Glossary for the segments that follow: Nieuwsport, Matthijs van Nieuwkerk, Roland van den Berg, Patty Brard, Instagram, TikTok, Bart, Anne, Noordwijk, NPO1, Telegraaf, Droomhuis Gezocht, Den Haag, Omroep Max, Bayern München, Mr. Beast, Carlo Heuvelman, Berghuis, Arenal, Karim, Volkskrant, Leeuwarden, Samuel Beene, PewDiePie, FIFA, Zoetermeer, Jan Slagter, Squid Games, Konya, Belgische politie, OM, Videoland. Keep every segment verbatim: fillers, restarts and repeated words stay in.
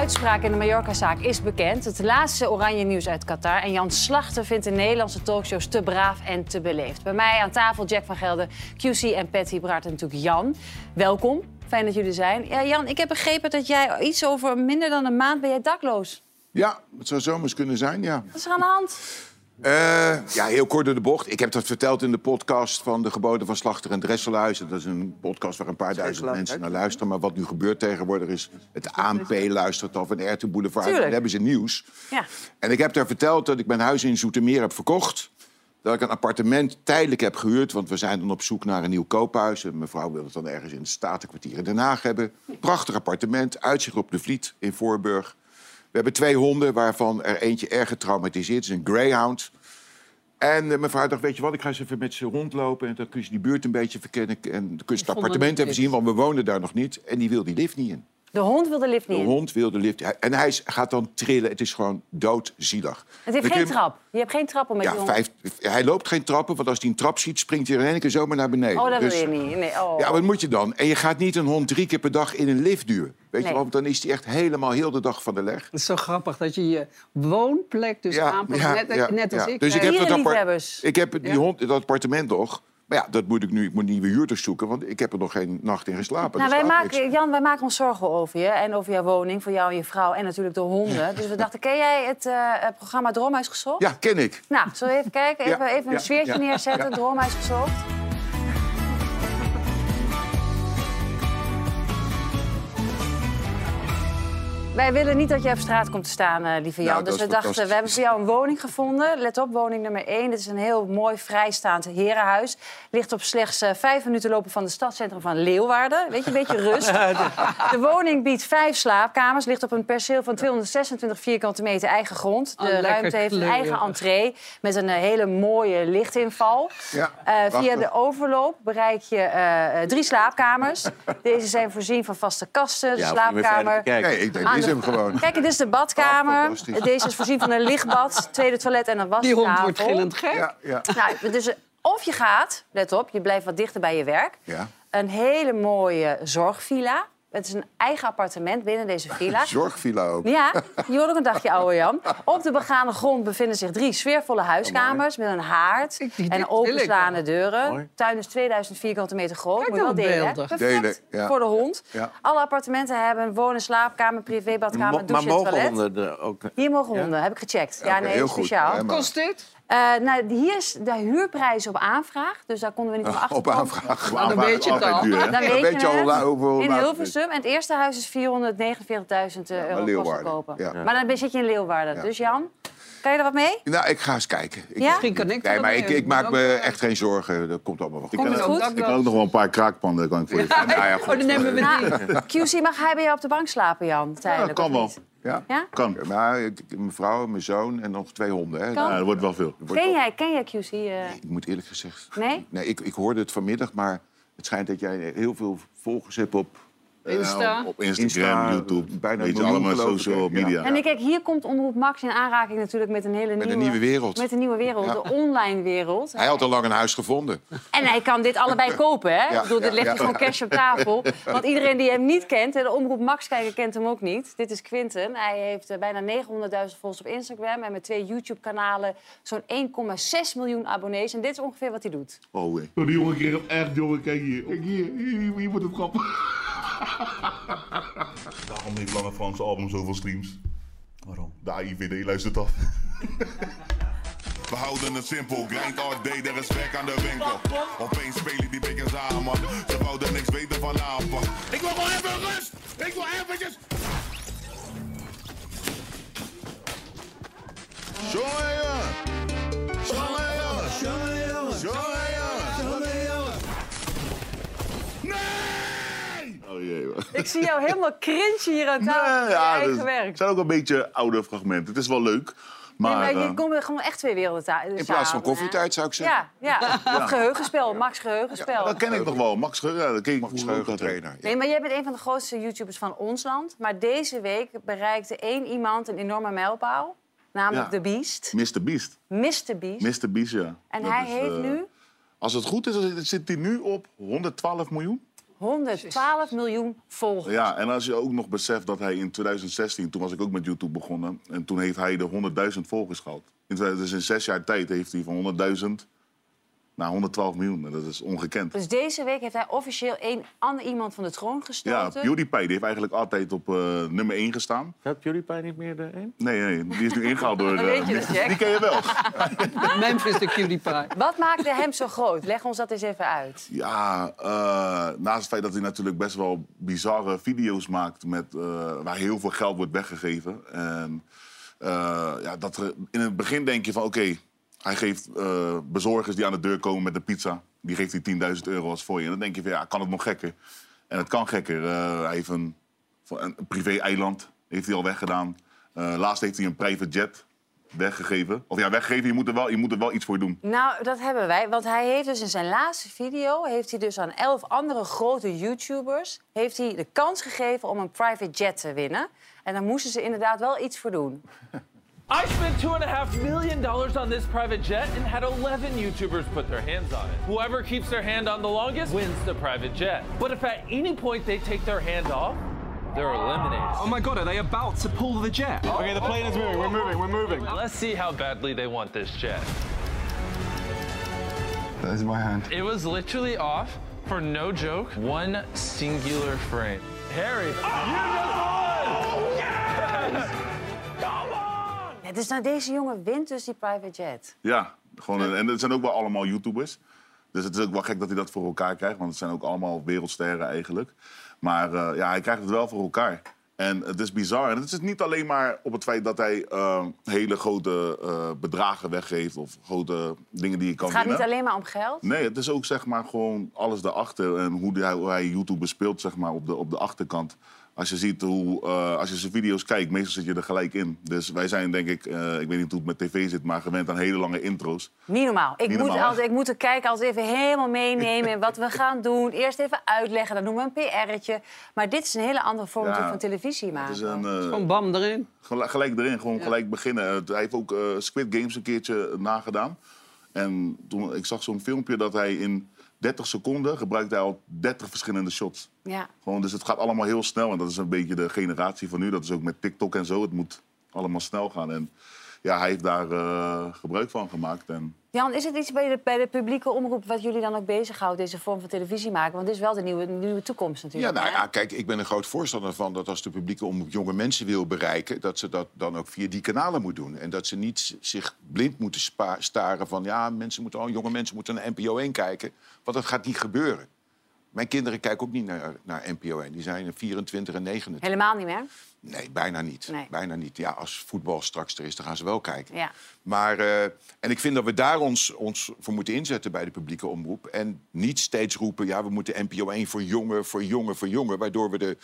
uitspraak in de Mallorca-zaak is bekend. Het laatste Oranje nieuws uit Qatar. En Jan Slagter vindt de Nederlandse talkshows te braaf en te beleefd. Bij mij aan tafel Jack van Gelder, Qucee en Patty Brard en natuurlijk Jan. Welkom, fijn dat jullie zijn. Ja, Jan, ik heb begrepen dat jij iets over minder dan een maand ben jij dakloos. Ja, het zou zomers kunnen zijn, ja. Wat is er aan de hand? Uh, ja, heel kort door de bocht. Ik heb dat verteld in de podcast van de geboden van Slagter en Dresselhuis. Dat is een podcast waar een paar duizend mensen naar luisteren. Maar wat nu gebeurt tegenwoordig is... het A N P luistert al van Ayrton boulevard. Tuurlijk. En daar hebben ze nieuws. Ja. En ik heb daar verteld dat ik mijn huis in Zoetermeer heb verkocht. Dat ik een appartement tijdelijk heb gehuurd. Want we zijn dan op zoek naar een nieuw koophuis. En mevrouw wil het dan ergens in het Statenkwartier in Den Haag hebben. Prachtig appartement, uitzicht op de Vliet in Voorburg. We hebben twee honden, waarvan er eentje erg getraumatiseerd is, een greyhound. En uh, mijn vader dacht, weet je wat, ik ga eens even met ze rondlopen... en dan kun je die buurt een beetje verkennen en dan kun je het appartement even zien... want we wonen daar nog niet en die wil die lift niet in. De hond wil de lift niet in? De hond wil de lift in. En hij gaat dan trillen, het is gewoon doodzielig. Het heeft geen trap? Je hebt geen trappen met die hond? Vijf, hij loopt geen trappen, want als hij een trap ziet... springt hij in één keer zomaar naar beneden. Oh, dat dus, wil je niet. Nee, oh. Ja, wat moet je dan? En je gaat niet een hond drie keer per dag in een lift duwen. Weet nee. je, want dan is hij echt helemaal heel de dag van de leg. Het is zo grappig dat je je woonplek dus ja, aanpakt. Ja, net, ja, net als ja. ik. Dus ik heb, dat appart ik heb die ja. hond, dat appartement nog. Maar ja, dat moet ik nu. Ik moet nieuwe huurders zoeken, want ik heb er nog geen nacht in geslapen. Nou, wij maken, Jan, wij maken ons zorgen over je en over jouw woning, voor jou en je vrouw en natuurlijk de honden. Dus we dachten, ken jij het uh, programma Droomhuis Gezocht? Ja, ken ik. Nou, zullen we even kijken? Even, ja, even een ja, sfeertje ja, neerzetten, ja. Droomhuis Gezocht. Wij willen niet dat je op straat komt te staan, uh, lieve Jan. Nou, dus we dachten, we hebben voor jou een woning gevonden. Let op, woning nummer één. Dit is een heel mooi vrijstaand herenhuis. Ligt op slechts uh, vijf minuten lopen van het stadscentrum van Leeuwarden. Weet je, een beetje rust. De woning biedt vijf slaapkamers. Ligt op een perceel van tweehonderdzesentwintig vierkante meter eigen grond. De oh, ruimte heeft een eigen entree met een uh, hele mooie lichtinval. Ja, uh, via de overloop bereik je uh, drie slaapkamers. Deze zijn voorzien van vaste kasten. De ja, slaapkamer... Nee, ik denk niet. Kijk, dit is de badkamer. Oh, deze is voorzien van een lichtbad, tweede toilet en een wastafel. Die hond wordt gillend gek. Ja, ja. Nou, dus of je gaat, let op, je blijft wat dichter bij je werk. Ja. Een hele mooie zorgvilla. Het is een eigen appartement binnen deze villa. Zorgvilla ook. Ja, je wordt ook een dagje ouder, Jan. Op de begane grond bevinden zich drie sfeervolle huiskamers... Oh, met een haard en openslaande deuren. Mooi. De tuin is tweeduizend vierkante meter groot. Kijk, moet wel delen, perfect delen, ja. voor de hond. Ja. Ja. Alle appartementen hebben een wonen, slaapkamer, privébadkamer, douche en toilet. Maar mogen honden ook? Hier mogen honden, ja? heb ik gecheckt. Ja, okay, nee, speciaal. Wat kost dit? Uh, nou, hier is de huurprijs op aanvraag, dus daar konden we niet van achter. Op aanvraag, nou, dan weet je het al. Dan weet je al. In Hilversum, en het eerste huis is vierhonderdnegenenveertigduizend ja, euro kost te kopen. Ja. Maar dan zit je in Leeuwarden. Ja. Dus Jan, kan je er wat mee? Nou, ik ga eens kijken. Ik, ja? Misschien kan ik nee, maar ik, ik maak me echt geen zorgen. Dat komt allemaal wel goed. Ik kan, ook, ik kan ook nog wel een paar kraakpanden kan ik voor je ja. Ja, ja, oh, dan nemen we die. Qucee, mag hij bij jou op de bank slapen, Jan? Tijdelijk, ja, dat kan wel. Ja, ja? Kan. Nou, mijn vrouw, mijn zoon en nog twee honden. Hè. Nou, dat wordt wel veel. Wordt ken, wel... Jij, ken jij Qucee? Uh... Nee, ik moet eerlijk gezegd... Nee? Nee, ik, ik hoorde het vanmiddag, maar het schijnt dat jij heel veel volgers hebt op... Insta. Uh, op Instagram, Insta, YouTube, bijna weet je allemaal social media. Ja. En kijk, hier komt Omroep Max in aanraking natuurlijk met een hele nieuwe... Met een nieuwe wereld. Met een nieuwe wereld, ja. de online wereld. Hij had al lang een huis gevonden. En hij kan dit allebei kopen, hè? Ja, ik bedoel, dit ja, legt ja. hij gewoon cash op tafel. Want iedereen die hem niet kent, en de Omroep Max kijker kent hem ook niet. Dit is Quinten. Hij heeft bijna negenhonderdduizend volgers op Instagram... en met twee YouTube-kanalen zo'n één komma zes miljoen abonnees. En dit is ongeveer wat hij doet. Oh, hey. Die jongen kreeg echt, jongen, kijk hier. Kijk hier, hier, hier wordt het grappig. Daarom heeft Lange Frans album zoveel streams. Waarom? De A I V D luistert af. We houden het simpel, grind all day, er is werk aan de winkel. Opeens spelen die bekken samen, ze wouden niks weten van aanpak. Ik wil gewoon even rust, ik wil eventjes... Jongen jongen, jongen jongen, jongen jongen, jongen jongen. Nee! Ik zie jou helemaal cringe hier aan tafel nee, in je ja, eigen dus, werk. Het zijn ook een beetje oude fragmenten. Het is wel leuk. Maar, nee, maar je uh, komt er gewoon echt twee werelden samen. In plaats van koffietijd, hè? Zou ik zeggen. Ja, ja. ja. Of geheugenspel, Max Geheugenspel. Ja, dat ken ik nog wel. Max Geheugenspel, Max Geheugentrainer. Nee, maar jij bent een van de grootste YouTubers van ons land. Maar deze week bereikte één iemand een enorme mijlpaal. Namelijk ja. de Beast. mister Beast. mister Beast. mister Beast, ja. En dat hij is, heeft uh, nu... Als het goed is, zit hij nu op honderdtwaalf miljoen. honderdtwaalf miljoen volgers. Ja, en als je ook nog beseft dat hij in twintig zestien, toen was ik ook met YouTube begonnen... en toen heeft hij de honderdduizend volgers gehad. Dus in zes jaar tijd heeft hij van honderdduizend naar honderdtwaalf miljoen. En dat is ongekend. Dus deze week heeft hij officieel een ander iemand van de troon gestoten. Ja, PewDiePie, die heeft eigenlijk altijd op uh, nummer één gestaan. Gaat PewDiePie niet meer de één? Nee, nee, die is nu ingehaald door... Uh, weet je dat, Jack? Die ken je wel. Memphis de PewDiePie. Wat maakte hem zo groot? Leg ons dat eens even uit. Ja, uh, naast het feit dat hij natuurlijk best wel bizarre video's maakt... Met, uh, waar heel veel geld wordt weggegeven. En uh, ja, dat er, in het begin denk je van oké... Okay, hij geeft uh, bezorgers die aan de deur komen met een pizza. Die geeft hij tienduizend euro als fooi. En dan denk je van, ja, kan het nog gekker? En het kan gekker. Uh, hij heeft een, een privé-eiland, heeft hij al weggedaan. Uh, laatst heeft hij een private jet weggegeven. Of ja, weggegeven, je moet, er wel, je moet er wel iets voor doen. Nou, dat hebben wij. Want hij heeft dus in zijn laatste video... heeft hij dus aan elf andere grote YouTubers... heeft hij de kans gegeven om een private jet te winnen. En daar moesten ze inderdaad wel iets voor doen. I spent two and a half million dollars on this private jet and had eleven YouTubers put their hands on it. Whoever keeps their hand on the longest wins the private jet. But if at any point they take their hand off, they're eliminated. Oh my god, are they about to pull the jet? Oh, okay, the plane is moving, we're moving, we're moving. Let's see how badly they want this jet. That is my hand. It was literally off, for no joke, one singular frame. Harry, oh, you just won! Oh, yes! Dus nou, deze jongen wint dus die private jet. Ja, gewoon een, en het zijn ook wel allemaal YouTubers. Dus het is ook wel gek dat hij dat voor elkaar krijgt. Want het zijn ook allemaal wereldsterren eigenlijk. Maar uh, ja, hij krijgt het wel voor elkaar. En het is bizar. En het is niet alleen maar op het feit dat hij uh, hele grote uh, bedragen weggeeft... of grote dingen die je kan winnen. Het gaat winnen. Niet alleen maar om geld? Nee, het is ook zeg maar gewoon alles daarachter. En hoe, die, hoe hij YouTube speelt zeg maar, op, de, op de achterkant... Als je ziet hoe, uh, als je zijn video's kijkt, meestal zit je er gelijk in. Dus wij zijn, denk ik, uh, ik weet niet hoe het met tv zit, maar gewend aan hele lange intro's. Niet normaal. Ik, niet moet, normaal. Als, ik moet er kijken, als even helemaal meenemen en wat we gaan doen. Eerst even uitleggen, dan doen we een P R'tje. Maar dit is een hele andere vorm ja, van televisie maken. Het is een, uh, gewoon bam erin. Gelijk, gelijk erin, gewoon ja. gelijk beginnen. Hij heeft ook uh, Squid Games een keertje nagedaan. En toen, ik zag zo'n filmpje dat hij in... dertig seconden gebruikt hij al dertig verschillende shots. Ja. Gewoon, dus het gaat allemaal heel snel. En dat is een beetje de generatie van nu. Dat is ook met TikTok en zo. Het moet allemaal snel gaan. En ja, hij heeft daar uh, gebruik van gemaakt. En... Jan, is het iets bij de, bij de publieke omroep wat jullie dan ook bezighoudt... deze vorm van televisie maken? Want dit is wel de nieuwe, de nieuwe toekomst natuurlijk. Ja, nou, ja, kijk, ik ben een groot voorstander van dat als de publieke omroep jonge mensen wil bereiken... dat ze dat dan ook via die kanalen moet doen. En dat ze niet zich blind moeten staren van... ja, mensen moeten, oh, jonge mensen moeten naar N P O één kijken. Want dat gaat niet gebeuren. Mijn kinderen kijken ook niet naar, naar N P O één. Die zijn vierentwintig en negenentwintig. Helemaal niet meer? Nee, bijna niet. Nee. Bijna niet. Ja, als voetbal straks er is, dan gaan ze wel kijken. Ja. Maar, uh, en ik vind dat we daar ons, ons voor moeten inzetten bij de publieke omroep. En niet steeds roepen, ja, we moeten N P O één voor jongen, voor jongen, voor jongen. Waardoor we de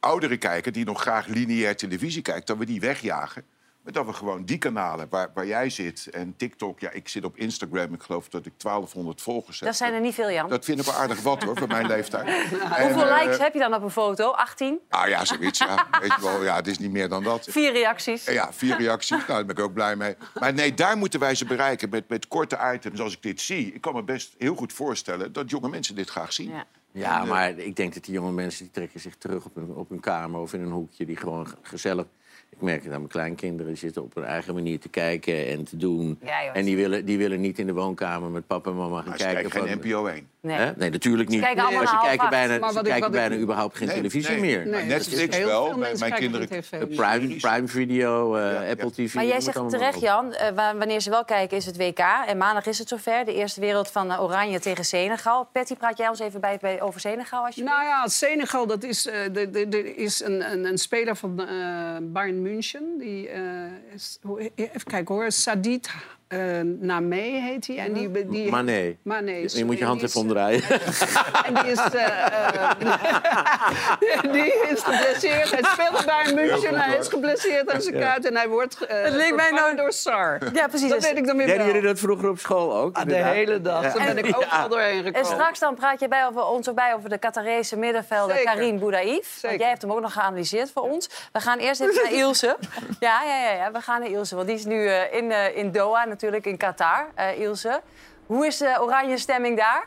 oudere kijker, die nog graag lineair televisie kijkt, dat we die wegjagen. Maar dat we gewoon die kanalen waar, waar jij zit en TikTok... Ja, ik zit op Instagram, ik geloof dat ik twaalfhonderd volgers heb. Dat zijn er niet veel, Jan. Dat vinden we aardig wat, hoor, voor mijn leeftijd. Ja. En, hoeveel uh, likes heb je dan op een foto? achttien? Ah ja, zoiets, ja. Weet je wel, ja, het is niet meer dan dat. Vier reacties. Ja, vier reacties. Nou, daar ben ik ook blij mee. Maar nee, daar moeten wij ze bereiken met, met korte items. Als ik dit zie, ik kan me best heel goed voorstellen... dat jonge mensen dit graag zien. Ja. Ja, en, maar uh, ik denk dat die jonge mensen... die trekken zich terug op hun, op hun kamer of in een hoekje... die gewoon gezellig... Ik merk dat mijn kleinkinderen zitten op hun eigen manier te kijken en te doen. Ja, en die willen, die willen niet in de woonkamer met papa en mama gaan maar kijken. Ze kijken van... geen N P O één. Nee. nee, natuurlijk niet. Ze kijken, nee, ze kijken bijna, maar ze ik, kijken bijna ik... überhaupt geen nee, televisie nee, meer. Nee, Netflix wel, mijn, mijn kinderen... Prime, Prime Video, uh, ja. Apple T V. Maar jij zegt terecht, Jan, uh, wanneer ze wel kijken is het W K. En maandag is het zover, de eerste wereld van uh, Oranje tegen Senegal. Patty, praat jij ons even bij, bij over Senegal? Als je nou ja, Senegal, dat is, uh, de, de, de, is een, een, een speler van uh, Bayern München. Die, uh, is, even kijken hoor, Sadit... Uh, Namé heet hij. En die, die... Mané. Mané. Je moet je hand even omdraaien. En die is... Uh, uh, die is geblesseerd. Hij speelt bij een München. Hij is geblesseerd aan zijn kaart. En hij wordt uh, het leek mij nou door S A R. Ja, precies. Dat weet ik dan weer wel. Deden jullie dat vroeger op school ook? Ah, de hele dag. Ja. Daar ben ik ook ja. al doorheen gekomen. En straks dan praat je bij over, ons erbij over de Qatarese middenvelder Karim Boudaïf. Want jij hebt hem ook nog geanalyseerd voor ons. We gaan eerst even naar Ilse. Ja, ja, ja, ja. We gaan naar Ilse. Want die is nu uh, in, uh, in Doha... natuurlijk in Qatar, uh, Ilse. Hoe is de oranje stemming daar?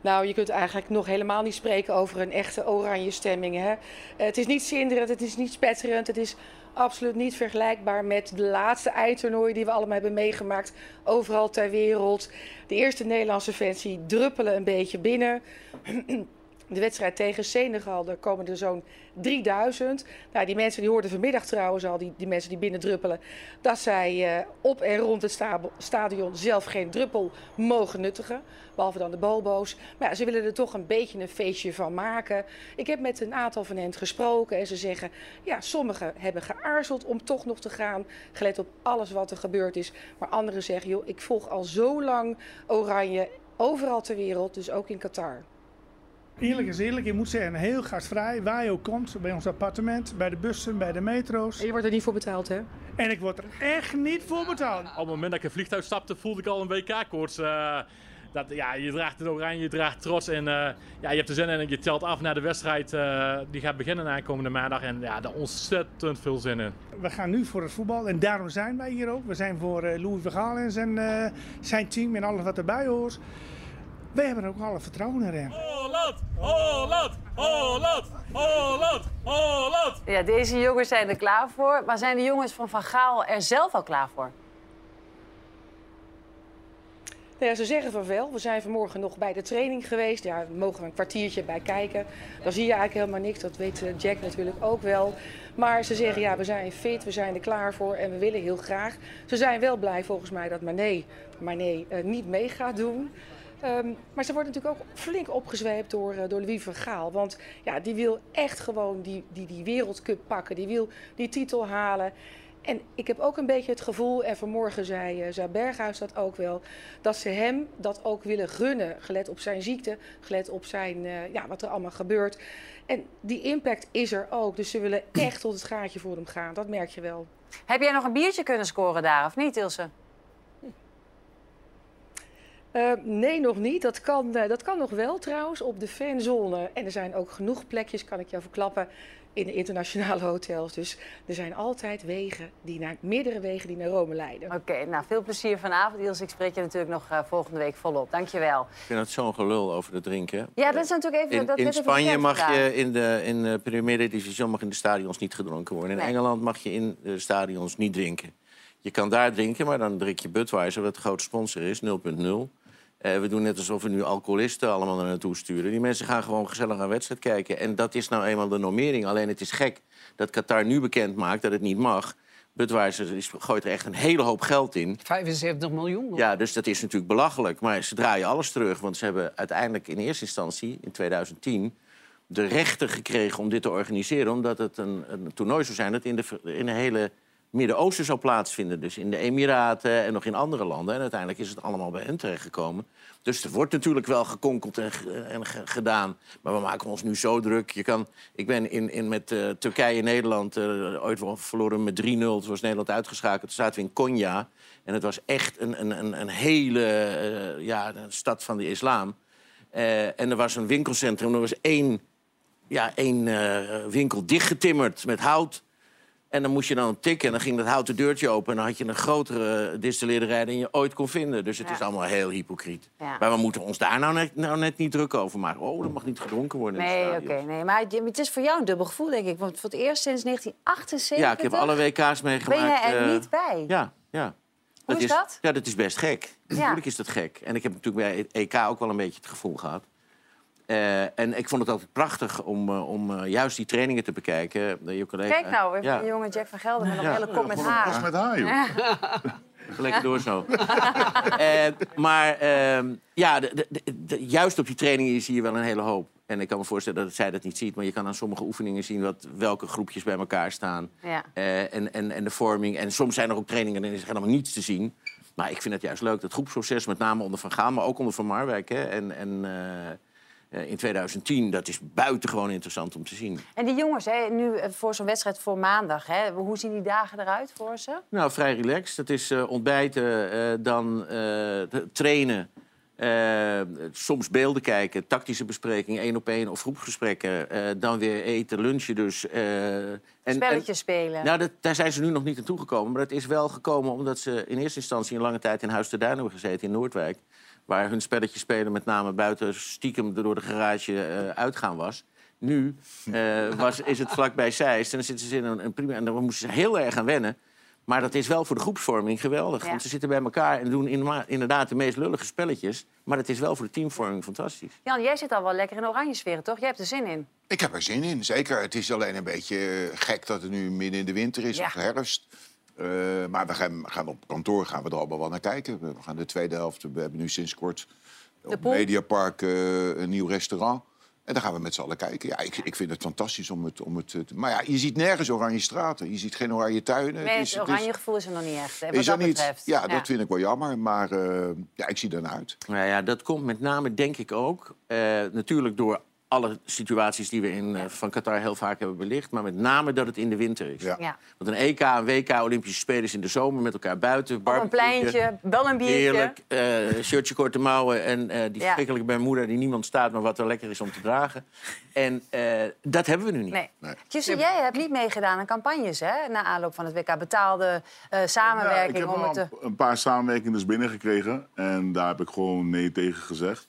Nou, je kunt eigenlijk nog helemaal niet spreken over een echte oranje stemming. Hè? Het is niet zinderend, het is niet spetterend, het is absoluut niet vergelijkbaar met de laatste eindtoernooien die we allemaal hebben meegemaakt. Overal ter wereld. De eerste Nederlandse fans die druppelen een beetje binnen. De wedstrijd tegen Senegal, daar komen er zo'n drieduizend. Nou, die mensen die hoorden vanmiddag trouwens al, die, die mensen die binnendruppelen, dat zij uh, op en rond het sta stadion zelf geen druppel mogen nuttigen. Behalve dan de bobo's. Maar ja, ze willen er toch een beetje een feestje van maken. Ik heb met een aantal van hen gesproken en ze zeggen, ja, sommigen hebben geaarzeld om toch nog te gaan, gelet op alles wat er gebeurd is. Maar anderen zeggen, joh, ik volg al zo lang Oranje overal ter wereld, dus ook in Qatar. Eerlijk is eerlijk, je moet zeggen, heel gastvrij, waar je ook komt, bij ons appartement, bij de bussen, bij de metro's. En je wordt er niet voor betaald, hè? En ik word er echt niet voor betaald. Op het moment dat ik een vliegtuig stapte, voelde ik al een W K-koorts. Uh, dat, ja, je draagt het oranje, je draagt trots en uh, ja, je hebt de zin en je telt af naar de wedstrijd. Uh, die gaat beginnen aankomende maandag en ja, daar ontzettend veel zin in. We gaan nu voor het voetbal en daarom zijn wij hier ook. We zijn voor uh, Louis van Gaal en zijn, uh, zijn team en alles wat erbij hoort. Wij hebben er ook alle vertrouwen naar hem. Holland, Holland, Holland, Holland, Holland. Ja, deze jongens zijn er klaar voor. Maar zijn de jongens van Van Gaal er zelf al klaar voor? Nou ja, ze zeggen van wel. We zijn vanmorgen nog bij de training geweest. Daar mogen we een kwartiertje bij kijken. Dan zie je eigenlijk helemaal niks. Dat weet Jack natuurlijk ook wel. Maar ze zeggen, ja, we zijn fit, we zijn er klaar voor en we willen heel graag. Ze zijn wel blij volgens mij dat Mané, Mané uh, niet mee gaat doen. Um, maar ze wordt natuurlijk ook flink opgezweept door, uh, door Louis van Gaal. Want ja, die wil echt gewoon die, die, die wereldcup pakken. Die wil die titel halen. En ik heb ook een beetje het gevoel, en vanmorgen zei, uh, zei Berghuis dat ook wel, dat ze hem dat ook willen gunnen. Gelet op zijn ziekte, gelet op zijn, uh, ja, wat er allemaal gebeurt. En die impact is er ook. Dus ze willen echt tot het gaatje voor hem gaan. Dat merk je wel. Heb jij nog een biertje kunnen scoren daar, of niet, Ilse? Uh, nee, nog niet. Dat kan, uh, dat kan nog wel trouwens op de fanzone. En er zijn ook genoeg plekjes, kan ik jou verklappen, in de internationale hotels. Dus er zijn altijd wegen, die naar, meerdere wegen die naar Rome leiden. Oké, okay, nou veel plezier vanavond, Ilse. Ik spreek je natuurlijk nog uh, volgende week volop. Dankjewel. Ik vind dat zo'n gelul over het drinken. Ja, dat is natuurlijk even... In, dat in even Spanje mag gedaan. je in de, in de Primera Division mag in de stadions niet gedronken worden. In nee. Engeland mag je in de stadions niet drinken. Je kan daar drinken, maar dan drink je Budweiser, wat de grote sponsor is, nul punt nul. Eh, we doen net alsof we nu alcoholisten allemaal naar naartoe sturen. Die mensen gaan gewoon gezellig aan wedstrijd kijken. En dat is nou eenmaal de normering. Alleen het is gek dat Qatar nu bekend maakt dat het niet mag. Budweiser is, gooit er echt een hele hoop geld in. vijfenzeventig miljoen. Hoor. Ja, dus dat is natuurlijk belachelijk. Maar ze draaien alles terug, want ze hebben uiteindelijk in eerste instantie, in tweeduizend tien... de rechten gekregen om dit te organiseren, omdat het een, een toernooi zou zijn dat in de, in de hele Midden-Oosten zou plaatsvinden, dus in de Emiraten en nog in andere landen. En uiteindelijk is het allemaal bij hen terechtgekomen. Dus er wordt natuurlijk wel gekonkeld en, en gedaan. Maar we maken ons nu zo druk. Je kan, ik ben in, in met uh, Turkije en Nederland uh, ooit wel verloren met drie nul. Toen was Nederland uitgeschakeld. Toen zaten we in Konya. En het was echt een, een, een, een hele uh, ja, een stad van de islam. Uh, en er was een winkelcentrum. Er was één, ja, één uh, winkel dichtgetimmerd met hout. En dan moest je dan tikken en dan ging dat houten deurtje open en dan had je een grotere distilleerderij dan je ooit kon vinden. Dus het ja. is allemaal heel hypocriet. Ja. Maar we moeten ons daar nou net, nou net niet druk over maken. Oh, dat mag niet gedronken worden. Nee, oké. Okay, nee. Maar het is voor jou een dubbel gevoel, denk ik. Want voor het eerst sinds negentien achtenzeventig... Ja, ik heb alle W K's meegemaakt. Ben jij er uh, niet bij? Ja, ja. Hoe dat is dat? Ja, dat is best gek. Ja. Natuurlijk is dat gek. En ik heb natuurlijk bij het E K ook wel een beetje het gevoel gehad. Uh, en ik vond het altijd prachtig om, uh, om uh, juist die trainingen te bekijken. Uh, je collega, Kijk nou, uh, ja. die jonge Jack van Gelder met een ja. hele kop met haar. Ja, met haar, joh. Lekker door zo. uh, maar uh, ja, de, de, de, juist op die trainingen zie je wel een hele hoop. En ik kan me voorstellen dat zij dat niet ziet. Maar je kan aan sommige oefeningen zien wat, welke groepjes bij elkaar staan. Ja. Uh, en, en, en de vorming. En soms zijn er ook trainingen en is er helemaal niets te zien. Maar ik vind het juist leuk, dat groepsproces, met name onder Van Gaal, maar ook onder Van Marwijk. Hè, en... en uh, in tweeduizend tien, dat is buitengewoon interessant om te zien. En die jongens, hè, nu voor zo'n wedstrijd voor maandag, hè, hoe zien die dagen eruit voor ze? Nou, vrij relaxed. Dat is uh, ontbijten, uh, dan uh, trainen, uh, soms beelden kijken, tactische besprekingen, één op één of groepsgesprekken. Uh, dan weer eten, lunchen dus. Uh, en, Spelletjes en, spelen. Nou, dat, daar zijn ze nu nog niet naartoe gekomen. Maar dat is wel gekomen omdat ze in eerste instantie een lange tijd in Huis ter Duin hebben gezeten in Noordwijk. waar hun spelletje spelen met name buiten stiekem door de garage uh, uitgaan was. Nu uh, was, is het vlakbij Zeist en dan zitten ze in een, een prima... En daar moesten ze heel erg aan wennen. Maar dat is wel voor de groepsvorming geweldig. Ja. Want ze zitten bij elkaar en doen inderdaad de meest lullige spelletjes. Maar dat is wel voor de teamvorming fantastisch. Jan, jij zit al wel lekker in de oranje sfeer, toch? Jij hebt er zin in. Ik heb er zin in, zeker. Het is alleen een beetje gek dat het nu midden in de winter is, ja, of herfst. Uh, maar we gaan, gaan op kantoor gaan we er allemaal wel naar kijken. We gaan de tweede helft, we hebben nu sinds kort op het Mediapark uh, een nieuw restaurant. En dan gaan we met z'n allen kijken. Ja, ik, ik vind het fantastisch om het, om het... Maar ja, je ziet nergens oranje straten. Je ziet geen oranje tuinen. Nee, het, is, het oranje is, gevoel is er nog niet echt, hè, wat is dat betreft. Ja, ja, dat vind ik wel jammer. Maar uh, ja, ik zie ernaar uit. Nou ja, dat komt met name, denk ik ook, uh, natuurlijk door alle situaties die we in, uh, van Qatar heel vaak hebben belicht. Maar met name dat het in de winter is. Ja. Ja. Want een E K, een W K, Olympische Spelers in de zomer met elkaar buiten. Op een pleintje, wel een biertje. Heerlijk, uh, shirtje korte mouwen en uh, die verschrikkelijke bermuda die niemand staat, maar wat er lekker is om te dragen. En uh, dat hebben we nu niet. Nee. Nee. Qucee, jij hebt niet meegedaan aan campagnes, hè? Na aanloop van het W K. Betaalde uh, samenwerking. Ja, ik heb om al te... een paar samenwerkingen dus binnengekregen. En daar heb ik gewoon nee tegen gezegd.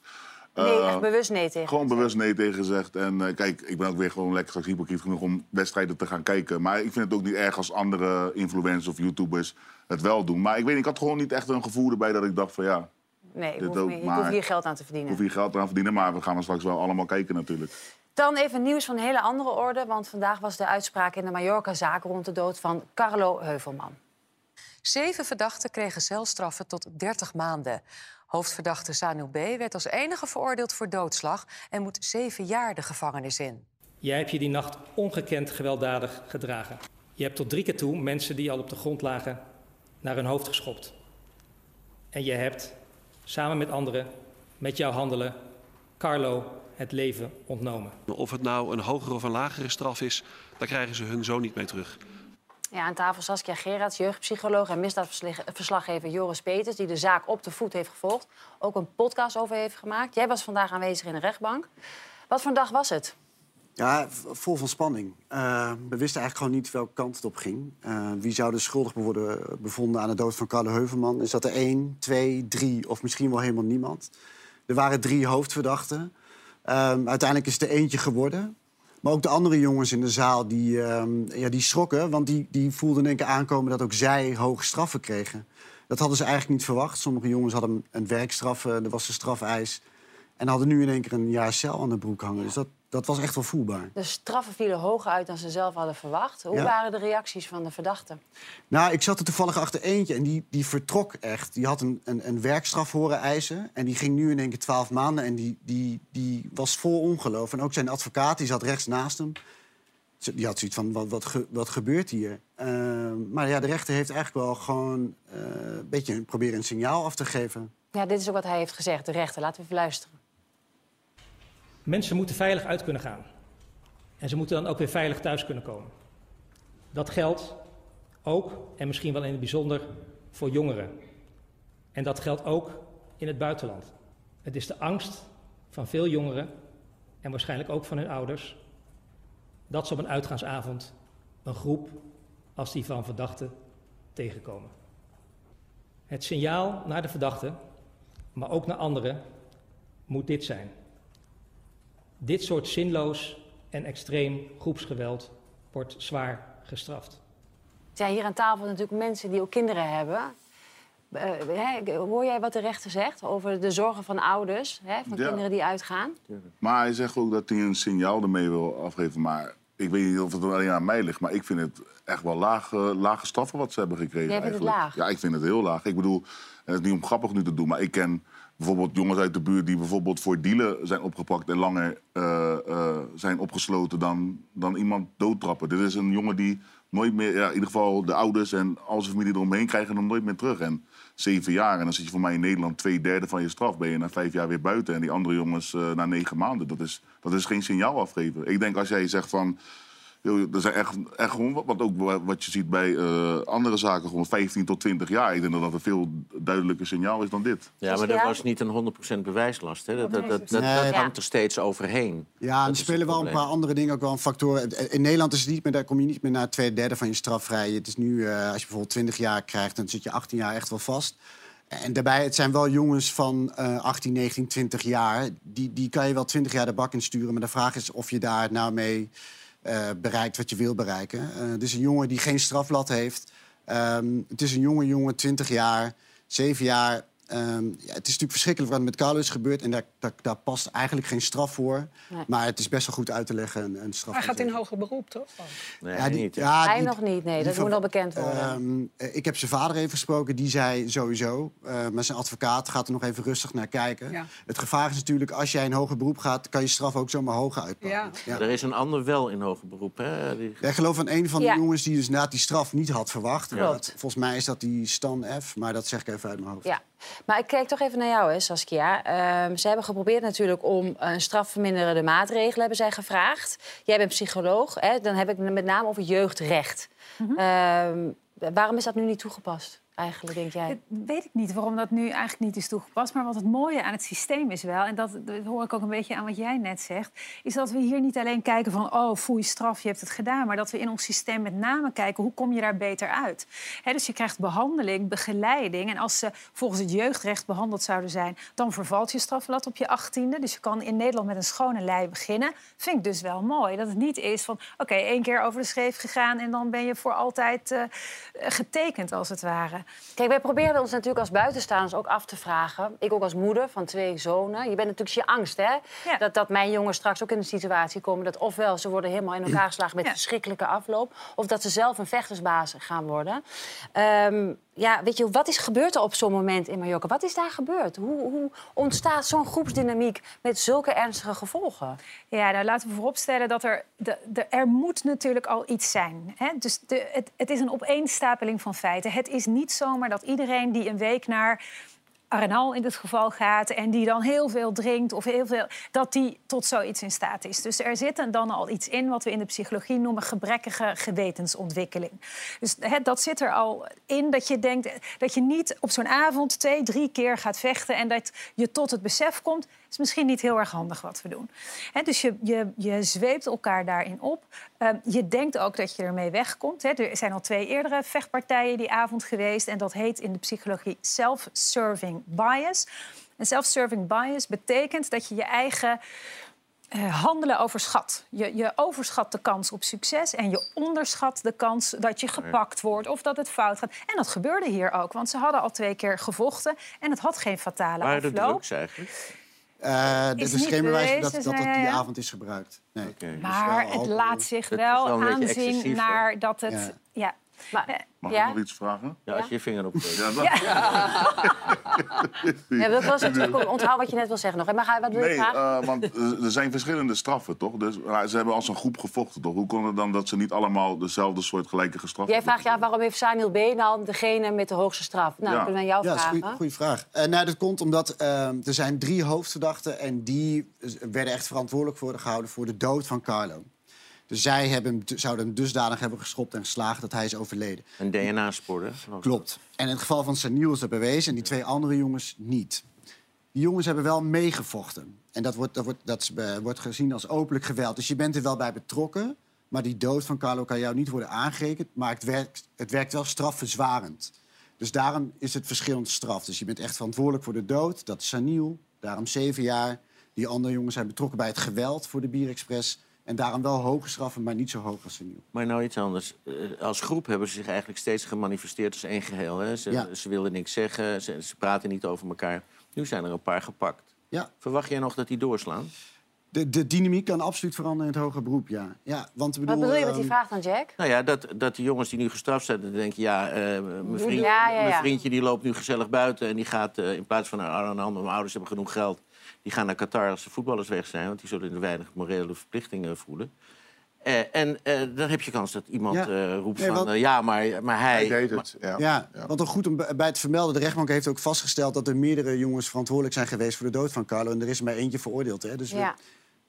Nee, echt bewust nee tegen. Uh, gewoon bewust nee tegen gezegd. En uh, kijk, ik ben ook weer gewoon lekker hypocriet genoeg om wedstrijden te gaan kijken. Maar ik vind het ook niet erg als andere influencers of YouTubers het wel doen. Maar ik weet, ik had gewoon niet echt een gevoel erbij dat ik dacht van ja... Nee, ik hoef, ook, niet, maar, ik hoef hier geld aan te verdienen. Ik hoef hier geld aan te verdienen, maar we gaan er straks wel allemaal kijken natuurlijk. Dan even nieuws van een hele andere orde. Want vandaag was de uitspraak in de Mallorca-zaak rond de dood van Carlo Heuvelman. Zeven verdachten kregen celstraffen tot dertig maanden. Hoofdverdachte Samuel Beene werd als enige veroordeeld voor doodslag en moet zeven jaar de gevangenis in. Jij hebt je die nacht ongekend gewelddadig gedragen. Je hebt tot drie keer toe mensen die al op de grond lagen naar hun hoofd geschopt. En je hebt samen met anderen, met jouw handelen, Carlo het leven ontnomen. Of het nou een hogere of een lagere straf is, daar krijgen ze hun zo niet mee terug. Ja, aan tafel Saskia Gerards, jeugdpsycholoog en misdaadverslaggever Joris Peters, die de zaak op de voet heeft gevolgd. Ook een podcast over heeft gemaakt. Jij was vandaag aanwezig in de rechtbank. Wat voor een dag was het? Ja, vol van spanning. Uh, we wisten eigenlijk gewoon niet welke kant het op ging. Uh, wie zou dus schuldig worden bevonden aan de dood van Carlo Heuvelman? Is dat er één, twee, drie of misschien wel helemaal niemand? Er waren drie hoofdverdachten. Uh, uiteindelijk is het er eentje geworden. Maar ook de andere jongens in de zaal, die, uh, ja, die schrokken. Want die, die voelden in één keer aankomen dat ook zij hoge straffen kregen. Dat hadden ze eigenlijk niet verwacht. Sommige jongens hadden een werkstraf, uh, er was een strafeis. En hadden nu in één keer een jaar cel aan de broek hangen. Ja. Dus dat, dat was echt wel voelbaar. De straffen vielen hoger uit dan ze zelf hadden verwacht. Hoe ja. waren de reacties van de verdachten? Nou, ik zat er toevallig achter eentje en die, die vertrok echt. Die had een, een, een werkstraf horen eisen. En die ging nu in één keer twaalf maanden. En die, die, die was vol ongeloof. En ook zijn advocaat, die zat rechts naast hem. Die had zoiets van, wat, wat, ge, wat gebeurt hier? Uh, maar ja, de rechter heeft eigenlijk wel gewoon uh, een beetje proberen een signaal af te geven. Ja, dit is ook wat hij heeft gezegd, de rechter. Laten we even luisteren. Mensen moeten veilig uit kunnen gaan. En ze moeten dan ook weer veilig thuis kunnen komen. Dat geldt ook, en misschien wel in het bijzonder, voor jongeren. En dat geldt ook in het buitenland. Het is de angst van veel jongeren, en waarschijnlijk ook van hun ouders, dat ze op een uitgaansavond een groep als die van verdachten tegenkomen. Het signaal naar de verdachten, maar ook naar anderen, moet dit zijn. Dit soort zinloos en extreem groepsgeweld wordt zwaar gestraft. Ja, hier aan tafel natuurlijk mensen die ook kinderen hebben. Uh, hoor jij wat de rechter zegt over de zorgen van ouders, hè, van ja. kinderen die uitgaan? Ja. Maar hij zegt ook dat hij een signaal ermee wil afgeven. Maar ik weet niet of het alleen aan mij ligt, maar ik vind het echt wel lage, lage straffen wat ze hebben gekregen. Jij vindt eigenlijk. Het laag? Ja, ik vind het heel laag. Ik bedoel, het is niet om grappig nu te doen, maar ik ken... Bijvoorbeeld jongens uit de buurt die bijvoorbeeld voor dealen zijn opgepakt en langer uh, uh, zijn opgesloten dan, dan iemand doodtrappen. Dit is een jongen die nooit meer, ja, in ieder geval de ouders en al zijn familie eromheen krijgen hem nooit meer terug. En zeven jaar, en dan zit je voor mij in Nederland twee derde van je straf. Ben je na vijf jaar weer buiten en die andere jongens uh, na negen maanden. Dat is, dat is geen signaal afgeven. Ik denk als jij zegt van... Er zijn echt, echt gewoon, wat, ook wat je ziet bij uh, andere zaken, gewoon vijftien tot twintig jaar. Ik denk dat dat een veel duidelijker signaal is dan dit. Ja, maar dat was niet een honderd procent bewijslast. Hè? Dat, dat, dat, dat, dat hangt er steeds overheen. Ja, en er spelen wel een paar andere dingen, ook wel een factoren. In Nederland is het niet meer, daar kom je niet meer naar twee derde van je straf vrij. Het is nu, uh, als je bijvoorbeeld twintig jaar krijgt, dan zit je achttien jaar echt wel vast. En daarbij, het zijn wel jongens van uh, achttien, negentien, twintig jaar. Die, die kan je wel twintig jaar de bak in sturen. Maar de vraag is of je daar nou mee uh, bereikt wat je wil bereiken. Uh, het is een jongen die geen straflat heeft. Um, het is een jonge jongen, twintig jaar, zeven jaar. Um, ja, het is natuurlijk verschrikkelijk wat met Carlo is gebeurd. En daar, daar, daar past eigenlijk geen straf voor. Nee. Maar het is best wel goed uit te leggen. Een, een straf hij gaat in hoger beroep, toch? Nee, ja, die, niet, ja, hij die, nog niet, nee. Dat moet nog bekend worden. Um, ik heb zijn vader even gesproken. Die zei sowieso. Uh, maar zijn advocaat gaat er nog even rustig naar kijken. Ja. Het gevaar is natuurlijk, als jij in hoger beroep gaat... kan je straf ook zomaar hoger uitpakken. Ja. Ja. Er is een ander wel in hoger beroep, hè? Die... Ja, ik geloof van een van de ja. jongens die dus na die straf niet had verwacht. Ja. Dat, volgens mij is dat die Stan F. Maar dat zeg ik even uit mijn hoofd. Ja. Maar ik kijk toch even naar jou, hè, Saskia. Uh, ze hebben geprobeerd natuurlijk om een strafverminderende maatregelen hebben zij gevraagd. Jij bent psycholoog, hè? Dan heb ik het met name over jeugdrecht. Mm-hmm. uh, waarom is dat nu niet toegepast? Eigenlijk, denk jij? Dat weet ik niet waarom dat nu eigenlijk niet is toegepast. Maar wat het mooie aan het systeem is wel... en dat, dat hoor ik ook een beetje aan wat jij net zegt... is dat we hier niet alleen kijken van... oh, foei, straf, je hebt het gedaan. Maar dat we in ons systeem met name kijken... hoe kom je daar beter uit? He, dus je krijgt behandeling, begeleiding. En als ze volgens het jeugdrecht behandeld zouden zijn... dan vervalt je strafblad op je achttiende. Dus je kan in Nederland met een schone lei beginnen. Vind ik dus wel mooi. Dat het niet is van... oké, okay, één keer over de schreef gegaan... en dan ben je voor altijd uh, getekend, als het ware... Kijk, wij proberen ons natuurlijk als buitenstaanders ook af te vragen. Ik ook als moeder van twee zonen. Je bent natuurlijk je angst, hè? Ja. Dat, dat mijn jongens straks ook in een situatie komen... dat ofwel ze worden helemaal in elkaar geslagen met ja. verschrikkelijke afloop... of dat ze zelf een vechtersbaas gaan worden. Um, ja, weet je, wat is gebeurd er op zo'n moment in Mallorca? Wat is daar gebeurd? Hoe, hoe ontstaat zo'n groepsdynamiek met zulke ernstige gevolgen? Ja, nou laten we vooropstellen dat er... De, de, er moet natuurlijk al iets zijn. Hè? Dus de, het, het is een opeenstapeling van feiten. Het is niet zomaar dat iedereen die een week naar... Arenal in dit geval gaat en die dan heel veel drinkt of heel veel... dat die tot zoiets in staat is. Dus er zit dan al iets in wat we in de psychologie noemen... gebrekkige gewetensontwikkeling. Dus he, dat zit er al in dat je denkt... dat je niet op zo'n avond twee, drie keer gaat vechten... en dat je tot het besef komt... is misschien niet heel erg handig wat we doen. He, dus je, je, je zweept elkaar daarin op. Uh, je denkt ook dat je ermee wegkomt. He, er zijn al twee eerdere vechtpartijen die avond geweest... en dat heet in de psychologie self-serving bias. En self-serving bias betekent dat je je eigen... Uh, handelen overschat. Je, je overschat de kans op succes... en je onderschat de kans dat je gepakt wordt of dat het fout gaat. En dat gebeurde hier ook, want ze hadden al twee keer gevochten... en het had geen fatale afloop. Maar de drugs eigenlijk... Uh, er is, is geen bewijs dat, dat dat die avond is gebruikt. Nee. Okay. Maar dus het laat zich wel, wel aanzien naar dat het... Ja. Ja. Maar, mag ja? ik nog iets vragen? Ja, als je je vinger opsteekt. Ja, dat... ja. ja, wil ik wel eens terug onthouden wat je net wil zeggen nog. Maar wat wil je nee, vragen? Uh, want er zijn verschillende straffen, toch? Dus, uh, ze hebben als een groep gevochten, toch? Hoe kon het dan dat ze niet allemaal dezelfde soort gelijke gestraft Jij vraagt, ja, waarom heeft Samuel Beene nou degene met de hoogste straf? Nou, ja. kunnen we aan jou ja, vragen. Ja, goede vraag. Uh, nou, dat komt omdat uh, er zijn drie hoofdverdachten... en die werden echt verantwoordelijk voor gehouden voor de dood van Carlo. Dus zij hebben, zouden hem dusdanig hebben geschopt en geslagen dat hij is overleden. Een D N A-spoor, hè? Klopt. En in het geval van Samuel is dat bewezen en die twee andere jongens niet. Die jongens hebben wel meegevochten. En dat wordt, dat wordt, dat wordt gezien als openlijk geweld. Dus je bent er wel bij betrokken, maar die dood van Carlo kan jou niet worden aangerekend. Maar het werkt, het werkt wel strafverzwarend. Dus daarom is het verschillend straf. Dus je bent echt verantwoordelijk voor de dood. Dat is Samuel, daarom zeven jaar. Die andere jongens zijn betrokken bij het geweld voor de Bierexpress... En daarom wel hoge straffen, maar niet zo hoog als Samuel. Maar nou iets anders. Als groep hebben ze zich eigenlijk steeds gemanifesteerd als één geheel. Hè? Ze, ja. ze wilden niks zeggen, ze, ze praten niet over elkaar. Nu zijn er een paar gepakt. Ja. Verwacht jij nog dat die doorslaan? De, de dynamiek kan absoluut veranderen in het hoger beroep, ja. ja want, bedoel, Wat bedoel je met die vraag dan, Jack? Nou ja, dat, dat die jongens die nu gestraft zijn, dan denken... ja, uh, mijn, vriend, ja, ja, ja. mijn vriendje die loopt nu gezellig buiten... en die gaat uh, in plaats van naar Arnhem, mijn ouders hebben genoeg geld... Die gaan naar Qatar als de voetballers weg zijn... want die zullen er weinig morele verplichtingen voelen. Eh, en eh, dan heb je kans dat iemand ja. uh, roept nee, van... Uh, ja, maar, maar hij... Hij deed het, maar, ja. ja. Want ook goed om bij het vermelden... de rechtbank heeft ook vastgesteld dat er meerdere jongens... verantwoordelijk zijn geweest voor de dood van Carlo... en er is maar eentje veroordeeld, hè? Dus ja.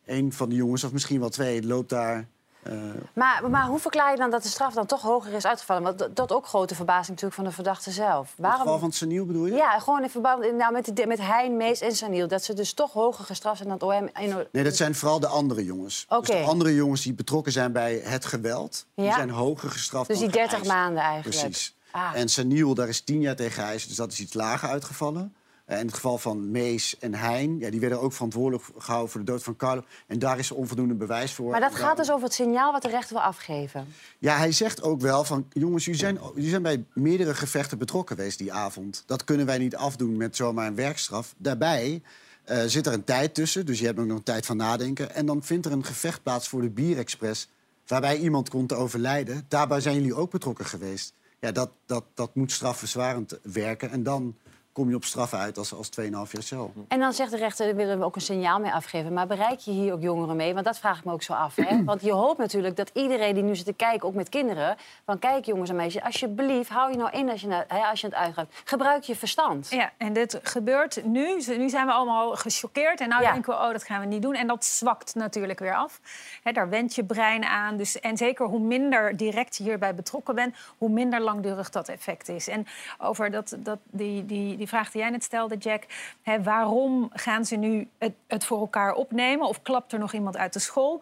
één van de jongens, of misschien wel twee, loopt daar... Uh, maar, maar hoe verklaar je dan dat de straf dan toch hoger is uitgevallen? Want dat, dat ook grote verbazing natuurlijk van de verdachte zelf. Waarom... Het geval van Samuel bedoel je? Ja, gewoon in verband nou, met, de, met Hein, Mees en Samuel. Dat ze dus toch hoger gestraft zijn dan het O M. En... Nee, dat zijn vooral de andere jongens. Okay. Dus de andere jongens die betrokken zijn bij het geweld... Ja? die zijn hoger gestraft dan geëist. Dus die dertig maanden eigenlijk. Precies. Ah. En Saniel, daar is tien jaar tegen geëist, dus dat is iets lager uitgevallen. En in het geval van Mees en Hein, ja, die werden ook verantwoordelijk gehouden voor de dood van Carlo. En daar is onvoldoende bewijs voor. Maar dat gaat dus over het signaal wat de rechter wil afgeven. Ja, hij zegt ook wel van, jongens, jullie zijn, jullie zijn bij meerdere gevechten betrokken geweest die avond. Dat kunnen wij niet afdoen met zomaar een werkstraf. Daarbij uh, zit er een tijd tussen, dus je hebt ook nog een tijd van nadenken. En dan vindt er een gevecht plaats voor de Bierexpress, waarbij iemand komt te overlijden. Daarbij zijn jullie ook betrokken geweest. Ja, dat, dat, dat moet strafverzwarend werken. En dan kom je op straf uit als, als twee en een half jaar cel. En dan zegt de rechter, daar willen we ook een signaal mee afgeven. Maar bereik je hier ook jongeren mee? Want dat vraag ik me ook zo af. Hè? Want je hoopt natuurlijk dat iedereen die nu zit te kijken, ook met kinderen, van kijk jongens en meisjes, alsjeblieft, hou je nou in als je, na, hè, als je het uitgaat. Gebruik je verstand. Ja, en dit gebeurt nu. Nu zijn we allemaal gechoqueerd. En nou ja. denken we, oh, dat gaan we niet doen. En dat zwakt natuurlijk weer af. Hè, daar went je brein aan. Dus, en zeker hoe minder direct je hierbij betrokken bent, hoe minder langdurig dat effect is. En over dat, dat die... die Die vraag die jij net stelde, Jack. Hè, waarom gaan ze nu het, het voor elkaar opnemen? Of klapt er nog iemand uit de school?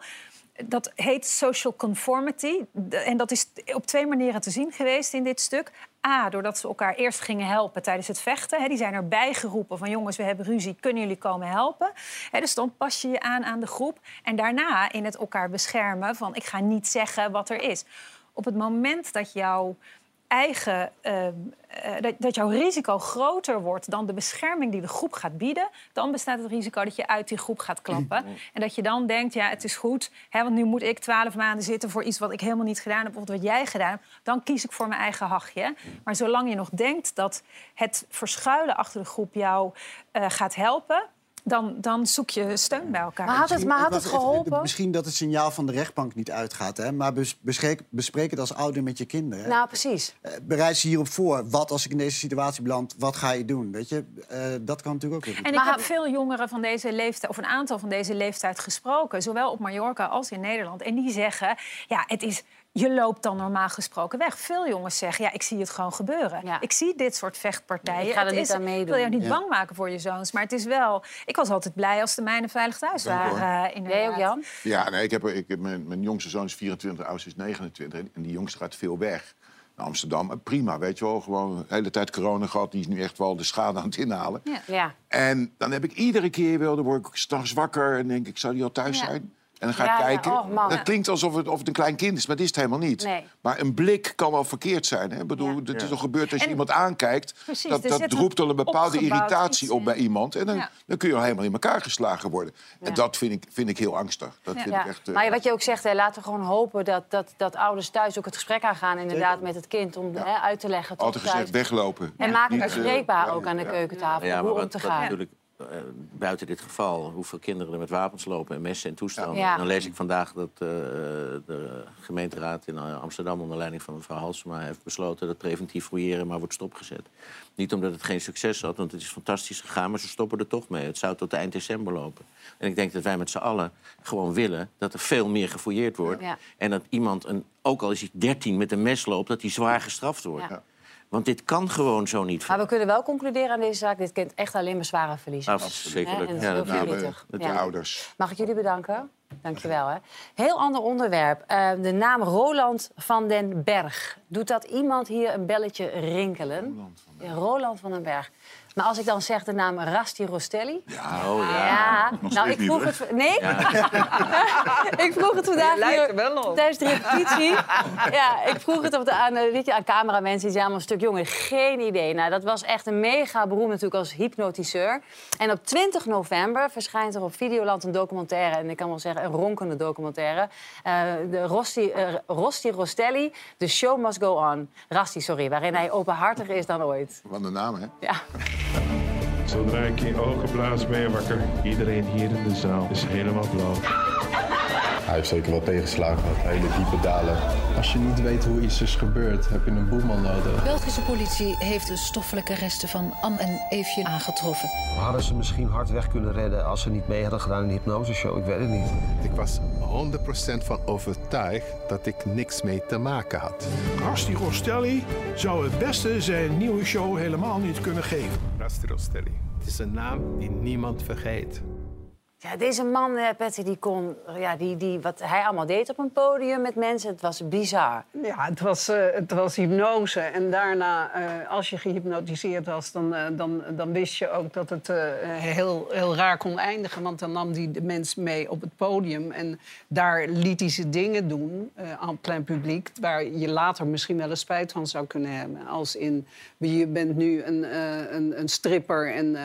Dat heet social conformity. En dat is op twee manieren te zien geweest in dit stuk. A, doordat ze elkaar eerst gingen helpen tijdens het vechten. Hè, die zijn erbij geroepen van jongens, we hebben ruzie, kunnen jullie komen helpen? Hè, dus dan pas je je aan aan de groep. En daarna in het elkaar beschermen van ik ga niet zeggen wat er is. Op het moment dat jouw eigen, uh, uh, dat, dat jouw risico groter wordt dan de bescherming die de groep gaat bieden, dan bestaat het risico dat je uit die groep gaat klappen. Mm. En dat je dan denkt, ja, het is goed, hè, want nu moet ik twaalf maanden zitten voor iets wat ik helemaal niet gedaan heb of wat jij gedaan hebt. Dan kies ik voor mijn eigen hachje. Mm. Maar zolang je nog denkt dat het verschuilen achter de groep jou uh, gaat helpen, Dan, dan zoek je steun bij elkaar. Maar had het, maar had het geholpen? Misschien dat het signaal van de rechtbank niet uitgaat. Hè? Maar bes, bespreek, bespreek het als ouder met je kinderen. Hè? Nou, precies. Uh, bereid ze hierop voor. Wat als ik in deze situatie beland, wat ga je doen? Weet je? Uh, dat kan natuurlijk ook. En ik maar heb veel jongeren van deze leeftijd, of een aantal van deze leeftijd gesproken. Zowel op Mallorca als in Nederland. En die zeggen, ja, het is... Je loopt dan normaal gesproken weg. Veel jongens zeggen, ja, ik zie het gewoon gebeuren. Ja. Ik zie dit soort vechtpartijen. Ik ga er niet aan meedoen. Ik wil jou niet ja. bang maken voor je zoons. Maar het is wel... Ik was altijd blij als de mijnen veilig thuis Dank waren. Uh, Jij ook, Jan? Ja, nee, ik heb, ik, mijn, mijn jongste zoon is vierentwintig, oudste is negenentwintig. En die jongste gaat veel weg. Naar Amsterdam, prima, weet je wel. Gewoon de hele tijd corona gehad. Die is nu echt wel de schade aan het inhalen. Ja. Ja. En dan heb ik iedere keer wel... Dan word ik 's nachts wakker en denk ik, zou die al thuis ja. zijn? En dan ga ik ja, kijken. Ja, oh, dat klinkt alsof het, of het een klein kind is, maar dat is het helemaal niet. Nee. Maar een blik kan wel verkeerd zijn. Hè? Ik bedoel, ja. dat is toch gebeurd als je en, iemand aankijkt. Precies, dat dus dat roept al een bepaalde irritatie op bij iemand. En dan, ja. dan kun je al helemaal in elkaar geslagen worden. Ja. En dat vind ik, vind ik heel angstig. Dat ja. vind ja. ik echt, uh, maar wat je ook zegt, hè, laten we gewoon hopen dat, dat, dat ouders thuis ook het gesprek aangaan inderdaad ja. met het kind. Om ja. hè, uit te leggen. Altijd gezegd weglopen. En ja. maak het bespreekbaar ja. ook aan de keukentafel. Ja, hoe om te gaan. Uh, buiten dit geval, hoeveel kinderen er met wapens lopen en messen en toestanden. Ja. En dan lees ik vandaag dat uh, de gemeenteraad in Amsterdam onder leiding van mevrouw Halsema heeft besloten dat preventief fouilleren maar wordt stopgezet. Niet omdat het geen succes had, want het is fantastisch gegaan, maar ze stoppen er toch mee. Het zou tot eind december lopen. En ik denk dat wij met z'n allen gewoon willen dat er veel meer gefouilleerd wordt. Ja. En dat iemand, een, ook al is hij dertien, met een mes loopt, dat hij zwaar gestraft wordt. Ja. Want dit kan gewoon zo niet. Maar we kunnen wel concluderen aan deze zaak. Dit kent echt alleen maar zware verliezen. Zekerlijk. Ja, dat is heel verdrietig. Met de ouders. Mag ik jullie bedanken? Dank je wel. Hè. Heel ander onderwerp. Uh, de naam Roland van den Berg. Doet dat iemand hier een belletje rinkelen? Roland van den Berg. Ja, Roland van den Berg. Maar als ik dan zeg de naam Rasti Rostelli... Ja, oh ja. ja. Nou, ik vroeg het... Nee? Ja. Ik vroeg het vandaag hier tijdens de repetitie. Ja, ik vroeg het op de, aan, aan cameramensen. Die zeiden een stuk jonger. Geen idee. Nou, dat was echt een mega beroemd natuurlijk als hypnotiseur. En op twintig november verschijnt er op Videoland een documentaire. En ik kan wel zeggen, een ronkende documentaire. Uh, de Rasti, uh, Rasti Rostelli, The Show Must Go On. Rasti, sorry. Waarin hij openhartiger is dan ooit. Wat een naam, hè? Ja. Zodra ik in ogen blaas ben je wakker. Iedereen hier in de zaal is helemaal blauw. Hij heeft zeker wel tegenslagen gehad, hele diepe dalen. Als je niet weet hoe iets is gebeurd, heb je een boeman nodig. De Belgische politie heeft de stoffelijke resten van Anne en Eefje aangetroffen. Hadden ze misschien hard weg kunnen redden als ze niet mee hadden gedaan in de hypnoseshow? Ik weet het niet. Ik was honderd procent van overtuigd dat ik niks mee te maken had. Rasti Rostelli zou het beste zijn nieuwe show helemaal niet kunnen geven. Rasti Rostelli. Het is een naam die niemand vergeet. Ja, deze man, eh, Patty, die kon, ja, die, die, wat hij allemaal deed op een podium met mensen, het was bizar. Ja, het was, uh, het was hypnose. En daarna, uh, als je gehypnotiseerd was, dan, uh, dan, dan wist je ook dat het uh, heel, heel raar kon eindigen. Want dan nam hij de mens mee op het podium. En daar liet hij ze dingen doen uh, aan het plein publiek, waar je later misschien wel eens spijt van zou kunnen hebben. Als in, je bent nu een, uh, een, een stripper en uh,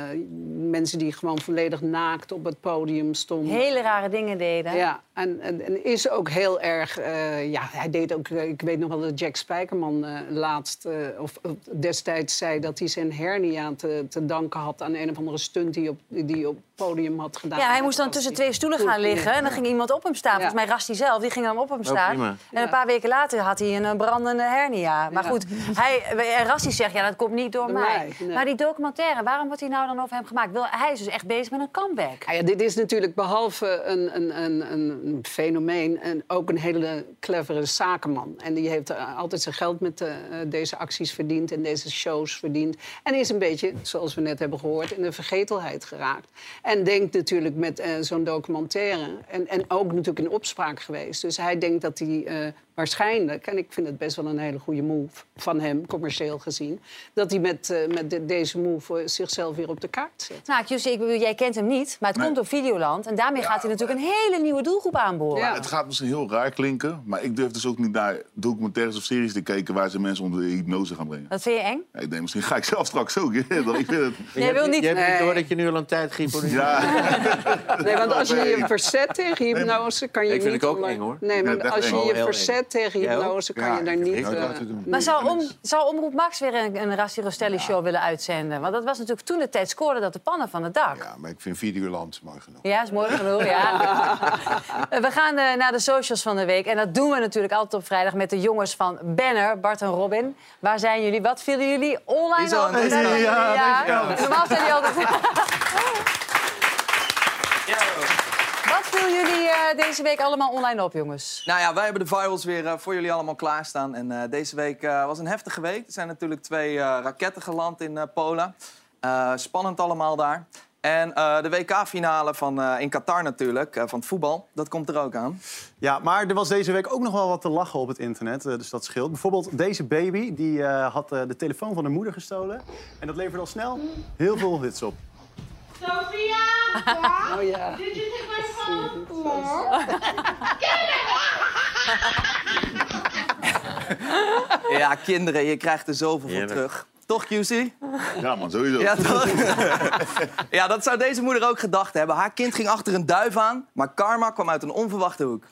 mensen die gewoon volledig naakt op het podium stond. Hele rare dingen deden. Ja, en, en, en is ook heel erg... Uh, ja, hij deed ook... Uh, ik weet nog wel dat Jack Spijkerman uh, laatst... Uh, of uh, destijds zei dat hij zijn hernia te, te danken had aan een of andere stunt die op, die op podium had gedaan. Ja, hij moest dan tussen twee stoelen gaan liggen en dan ging iemand op hem staan. Ja. Volgens mij Rasti zelf, die ging dan op hem staan. Oh, en ja. een paar weken later had hij een brandende hernia. Maar ja. goed, hij, Rasti zegt, ja, dat komt niet door, door mij. mij nee. Maar die documentaire, waarom wordt hij nou dan over hem gemaakt? Wil, hij is dus echt bezig met een comeback. Ja, ja, dit is natuurlijk behalve een, een, een, een fenomeen en ook een hele clevere zakenman. En die heeft altijd zijn geld met de, deze acties verdiend en deze shows verdiend. En is een beetje, zoals we net hebben gehoord, in de vergetelheid geraakt. En denkt natuurlijk met uh, zo'n documentaire. En, en ook natuurlijk in opspraak geweest. Dus hij denkt dat hij uh, waarschijnlijk... en ik vind het best wel een hele goede move van hem, commercieel gezien... dat hij met, uh, met de, deze move uh, zichzelf weer op de kaart zet. Nou, Qucee, ik bedoel, jij kent hem niet, maar het nee. komt op Videoland. En daarmee ja, gaat hij natuurlijk een hele nieuwe doelgroep aanboren. Ja. Het gaat misschien heel raar klinken... maar ik durf dus ook niet naar documentaires of series te kijken... waar ze mensen onder de hypnose gaan brengen. Dat vind je eng? Ja, ik denk, misschien ga ik zelf straks ook. Hè, dat ik vind het... Je, je, wil niet... je hebt nee. niet door dat je nu al een tijd griep. Ja. Nee, want als je je verzet tegen hypnose kan je ik vind niet... Ik ook eng, hoor. Nee, maar als je je verzet tegen hypnose kan ja, je daar niet... Uh... Maar zou, om, zou Omroep Max weer een, een Rasti Rostelli show ja. willen uitzenden? Want dat was natuurlijk toen de tijd scoorde dat de pannen van het dak. Ja, maar ik vind Videoland mooi genoeg. Ja, is mooi genoeg, ja. ja. We gaan uh, naar de socials van de week. En dat doen we natuurlijk altijd op vrijdag met de jongens van Banner, Bart en Robin. Waar zijn jullie? Wat vielen jullie online op? Ja, ja, ja, ja. ja. Normaal zijn die altijd... Ja. Wat doen jullie uh, deze week allemaal online op, jongens? Nou ja, wij hebben de virals weer uh, voor jullie allemaal klaarstaan. En uh, deze week uh, was een heftige week. Er zijn natuurlijk twee uh, raketten geland in uh, Polen. Uh, spannend allemaal daar. En uh, de W K-finale van, uh, in Qatar natuurlijk, uh, van het voetbal, dat komt er ook aan. Ja, maar er was deze week ook nog wel wat te lachen op het internet, uh, dus dat scheelt. Bijvoorbeeld deze baby, die uh, had uh, de telefoon van haar moeder gestolen. En dat leverde al snel heel veel hits op. Sophia! Ja? Oh ja. Did you take my phone? No. Ja, kinderen, je krijgt er zoveel voor terug. Toch, Qucee? Ja, man, sowieso. Ja, toch? Ja, dat zou deze moeder ook gedacht hebben. Haar kind ging achter een duif aan, maar karma kwam uit een onverwachte hoek.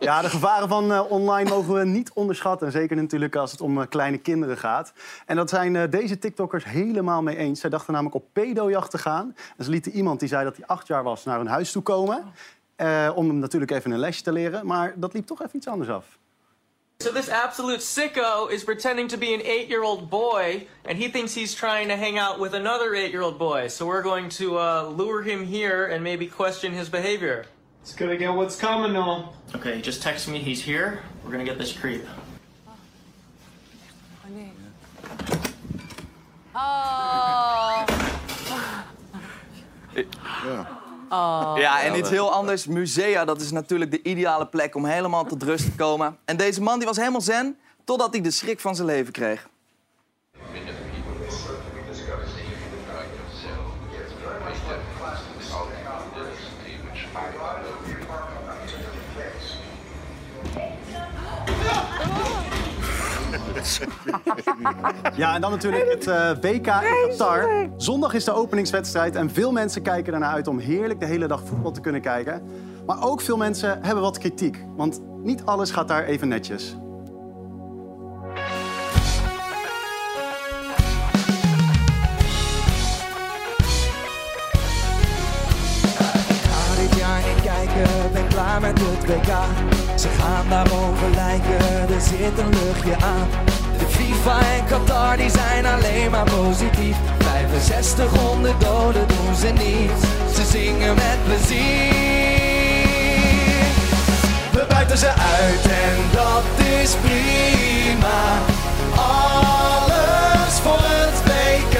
Ja, de gevaren van uh, online mogen we niet onderschatten. Zeker natuurlijk als het om uh, kleine kinderen gaat. En dat zijn uh, deze TikTokkers helemaal mee eens. Zij dachten namelijk op pedojacht te gaan. En ze lieten iemand die zei dat hij acht jaar was naar hun huis toe komen. Uh, om hem natuurlijk even een lesje te leren. Maar dat liep toch even iets anders af. So this absolute sicko is pretending to be an eight-year-old boy. And he thinks he's trying to hang out with another eight-year-old boy. So we're going to uh, lure him here and maybe question his behavior. It's gonna get what's coming on. Okay, just text me, he's here. We're gonna get this creep. Oh, oh nee. Oh. Ja. Oh. Ja, en iets heel anders. Musea, dat is natuurlijk de ideale plek om helemaal tot rust te komen. En deze man die was helemaal zen, totdat hij de schrik van zijn leven kreeg. Ja, en dan natuurlijk het uh, W K in Qatar. Zondag is de openingswedstrijd en veel mensen kijken ernaar uit om heerlijk de hele dag voetbal te kunnen kijken. Maar ook veel mensen hebben wat kritiek, want niet alles gaat daar even netjes. Ben klaar met het W K. Ze gaan daarover lijken, er zit een luchtje aan. De FIFA en Qatar die zijn alleen maar positief. vijfenzestig honderd doden doen ze niet. Ze zingen met plezier. buiten ze uit en dat is prima. Alles voor het W K.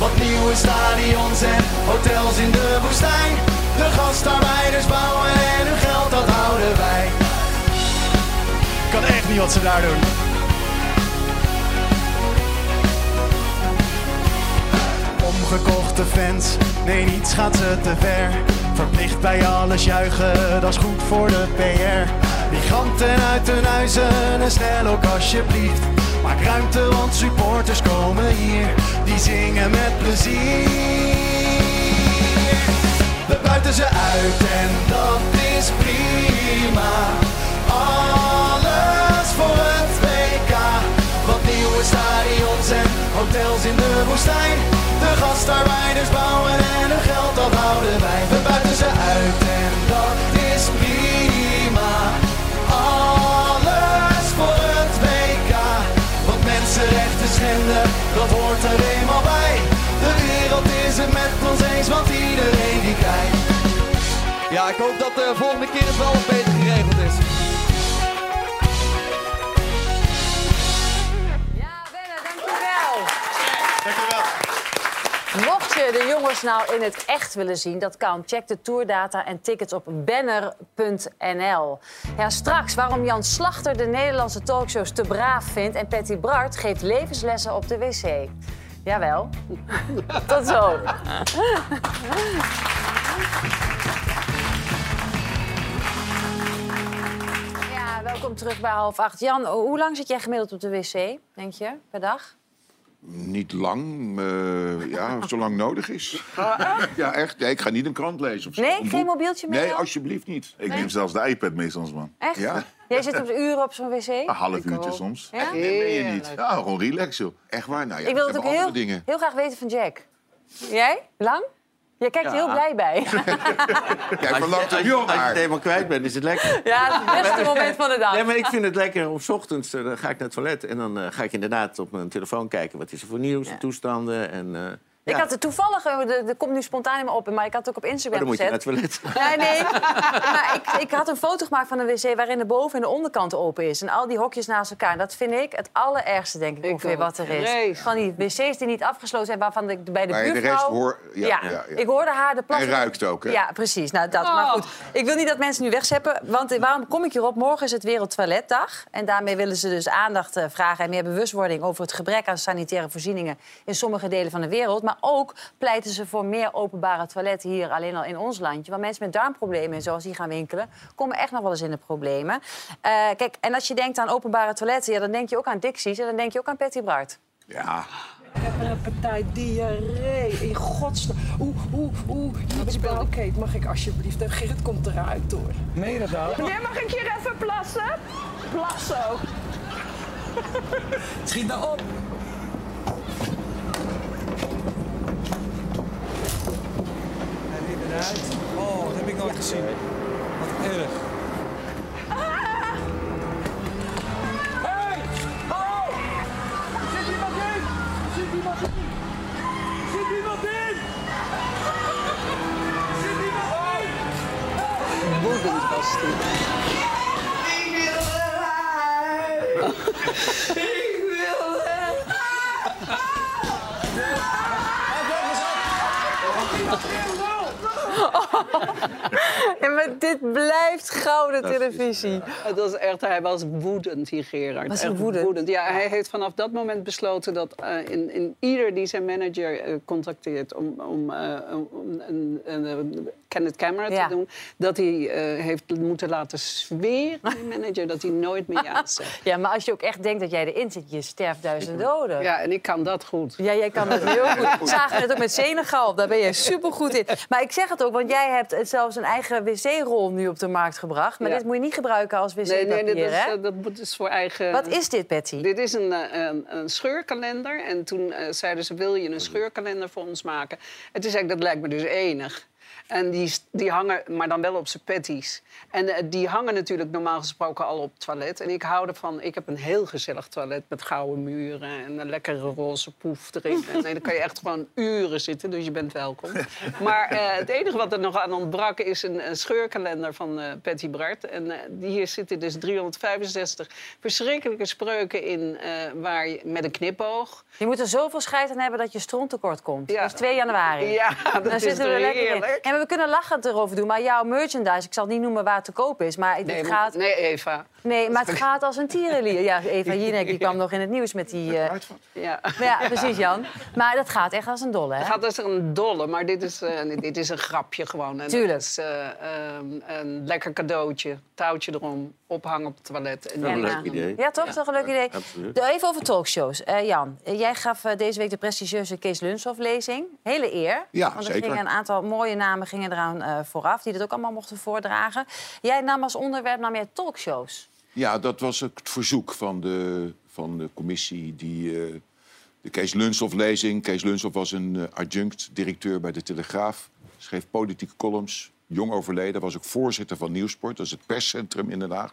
Wat nieuwe stadions en hotels in de woestijn. De gastarbeiders bouwen en hun geld dat houden wij. Ik kan echt niet wat ze daar doen. Omgekochte fans, nee niets gaat ze te ver. Verplicht bij alles juichen, dat is goed voor de P R. Migranten uit hun huizen en snel ook alsjeblieft. Maak ruimte want supporters komen hier, die zingen met plezier. We buiten ze uit en dat is prima. Alles voor het W K. Wat nieuwe stadions en hotels in de woestijn. De gastarbeiders bouwen en hun geld dat houden wij. We buiten ze uit en dat is prima. Alles voor het W K. Want mensenrechten schenden, dat hoort er eenmaal bij. De wereld is het met ons eens, want iedereen die kijkt. Ja, ik hoop dat de volgende keer het wel wat beter geregeld is. Ja, Benne, dankjewel. Dankjewel. Mocht je de jongens nou in het echt willen zien, dat kan. Check de tourdata en tickets op banner punt n l. Ja, straks waarom Jan Slagter de Nederlandse talkshows te braaf vindt... en Patty Brard geeft levenslessen op de wc. Jawel. Tot zo. Ja, welkom terug bij half acht. Jan, hoe lang zit jij gemiddeld op de wc, denk je, per dag? Niet lang, uh, ja, zolang nodig is. Oh, echt? Ja, echt. Ja, ik ga niet een krant lezen. Of nee, geen mobieltje meer? Nee, alsjeblieft niet. Ik nee? neem zelfs de iPad mee soms, man. Echt? Ja. Jij zit op de uren op zo'n wc? Een half uurtje soms. Ja? Nee, ben je niet. Ja, gewoon relax, joh. Echt waar. Nou, ja, ik wil het ook heel, heel graag weten van Jack. Jij? Lang? Je kijkt er ja. heel blij bij. Kijk, maar als, je, als, je, als je het helemaal kwijt bent, is het lekker. Ja, het is het beste moment van de dag. Nee, maar ik vind het lekker. Op 's ochtends uh, ga ik naar het toilet en dan uh, ga ik inderdaad op mijn telefoon kijken. Wat is er voor nieuws, ja. de toestanden en... Uh, Ja. Ik had het toevallig, dat komt nu spontaan in me op, maar ik had het ook op Instagram oh, dan gezet. Dan moet je naar het toilet. Nee, nee. Maar ik, ik had een foto gemaakt van een wc waarin de boven- en de onderkant open is. En al die hokjes naast elkaar. Dat vind ik het allerergste, denk ik, ik ongeveer wat er is. Reis. Van die wc's die niet afgesloten zijn, waarvan de, bij de maar buurvrouw... de rest hoor... Ja, ja. Ja, ja. Ik hoorde haar de plassen... En ruikt ook, hè? Ja, precies. Nou, dat. Oh. Maar goed, ik wil niet dat mensen nu wegzeppen. Want waarom kom ik hierop? Morgen is het Wereldtoiletdag. En daarmee willen ze dus aandacht vragen en meer bewustwording... over het gebrek aan sanitaire voorzieningen in sommige delen van de wereld... Maar ook pleiten ze voor meer openbare toiletten hier, alleen al in ons landje. Want mensen met darmproblemen en zoals die gaan winkelen, komen echt nog wel eens in de problemen. Uh, kijk, en als je denkt aan openbare toiletten, ja, dan denk je ook aan Dixie's en dan denk je ook aan Patty Brard. Ja. Ik heb een partij diarree, in godsnaam. Oeh, oeh, oeh. Oké, okay, mag ik alsjeblieft? Gerrit komt eruit, hoor. Nee, dat wel. Meneer, mag ik hier even plassen? Plassen ook. Schiet nou op. Oh, dat heb ik nooit gezien. Wat erg. Ah! Hey! Oh! Er zit iemand in! Er zit iemand in! Er zit iemand in! Er zit iemand in! Oh! Woedend was die. Ik wil eruit! Ik wil eruit! Ja, maar dit blijft gouden televisie. Het was echt, hij was woedend, die Gerard. Was hij echt woedend? woedend? Ja, hij heeft vanaf dat moment besloten dat uh, in, in ieder die zijn manager uh, contacteert... om, om uh, um, een, een, een Kenneth Camera ja. te doen... dat hij uh, heeft moeten laten zweren, die manager, dat hij nooit meer ja zegt. Ja, maar als je ook echt denkt dat jij erin zit, je sterft duizend doden. Ja, en ik kan dat goed. Ja, jij kan dat heel goed. We zagen het ook met Senegal, daar ben je supergoed in. Maar ik zeg het ook, want jij hebt zelfs een eigen wc-rol nu op de markt gebracht. Maar ja. dit moet je niet gebruiken als wc-papier, nee, nee, hè? Dat is voor eigen... Wat is dit, Patty? Dit is een, een, een scheurkalender. En toen uh, zeiden ze, wil je een scheurkalender voor ons maken? En toen zei ik, dat lijkt me dus enig. En die, die hangen, maar dan wel op z'n petties. En uh, die hangen natuurlijk normaal gesproken al op het toilet. En ik hou ervan, ik heb een heel gezellig toilet met gouden muren en een lekkere roze poef erin. En nee, dan kan je echt gewoon uren zitten, dus je bent welkom. Maar uh, het enige wat er nog aan ontbrak is een, een scheurkalender van uh, Patty Brard. En uh, hier zitten dus driehonderdvijfenzestig verschrikkelijke spreuken in, uh, waar je, met een knipoog. Je moet er zoveel scheid aan hebben dat je stronttekort komt. Ja. Dat is twee januari. Ja, dat dan is zitten we lekker in. En we kunnen lachend erover doen, maar jouw merchandise, ik zal het niet noemen waar het te koop is, maar dit nee, gaat... Nee, Eva. Nee, maar het gaat als een tierenlier. Ja, Eva Jinek, die kwam nog in het nieuws met die... Uh... Ja. Ja, precies, Jan. Maar dat gaat echt als een dolle, hè? Het gaat als een dolle, maar dit is, uh, dit is een grapje gewoon. En tuurlijk. Is, uh, um, een lekker cadeautje, touwtje erom, ophangen op het toilet. En dat is een leuk idee. Ja, toch? Ja. Dat is een leuk idee. Absoluut. Even over talkshows. Uh, Jan, jij gaf uh, deze week de prestigieuze Kees Lunshoff-lezing. Hele eer. Ja, want er zeker. Gingen een aantal mooie namen gingen eraan uh, vooraf, die dat ook allemaal mochten voordragen. Jij nam als onderwerp naar meer talkshows. Ja, dat was het verzoek van de, van de commissie die uh, de Kees Lunshoff-lezing... Kees Lunshoff was een uh, adjunct-directeur bij de Telegraaf. Schreef politieke columns, jong overleden. Was ook voorzitter van Nieuwsport, dat is het perscentrum in Den Haag.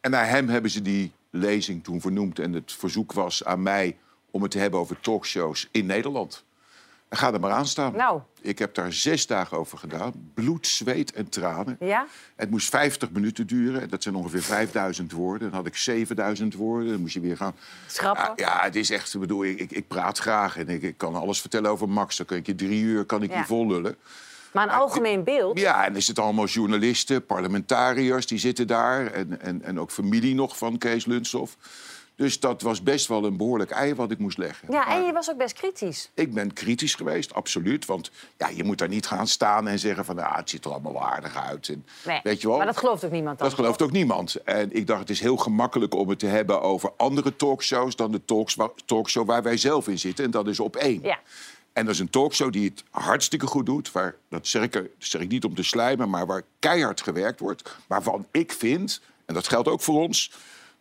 En naar hem hebben ze die lezing toen vernoemd. En het verzoek was aan mij om het te hebben over talkshows in Nederland. En ga er maar aan staan. Nou. Ik heb daar zes dagen over gedaan. Bloed, zweet en tranen. Ja? Het moest vijftig minuten duren. Dat zijn ongeveer vijfduizend woorden. Dan had ik zevenduizend woorden. Dan moest je weer gaan... Schrappen? Ja, ja, het is echt... Ik bedoel, ik, ik praat graag. En ik, ik kan alles vertellen over Max. Dan kan ik je drie uur kan ik ja. je vol lullen. Maar een maar, algemeen beeld? Ja, en er zitten allemaal journalisten, parlementariërs. Die zitten daar. En, en, en ook familie nog van Kees Lunshoff. Dus dat was best wel een behoorlijk ei wat ik moest leggen. Ja, maar en je was ook best kritisch. Ik ben kritisch geweest, absoluut. Want ja, je moet daar niet gaan staan en zeggen van... Ah, het ziet er allemaal wel aardig uit. En, nee, weet je wel, maar dat gelooft ook niemand. Dat gelooft ook niemand. En ik dacht, het is heel gemakkelijk om het te hebben over andere talkshows... dan de talks, talkshow waar wij zelf in zitten. En dat is op één. Ja. En dat is een talkshow die het hartstikke goed doet. Waar, dat zeg ik, zeg ik niet om te slijmen, maar waar keihard gewerkt wordt. Waarvan ik vind, en dat geldt ook voor ons...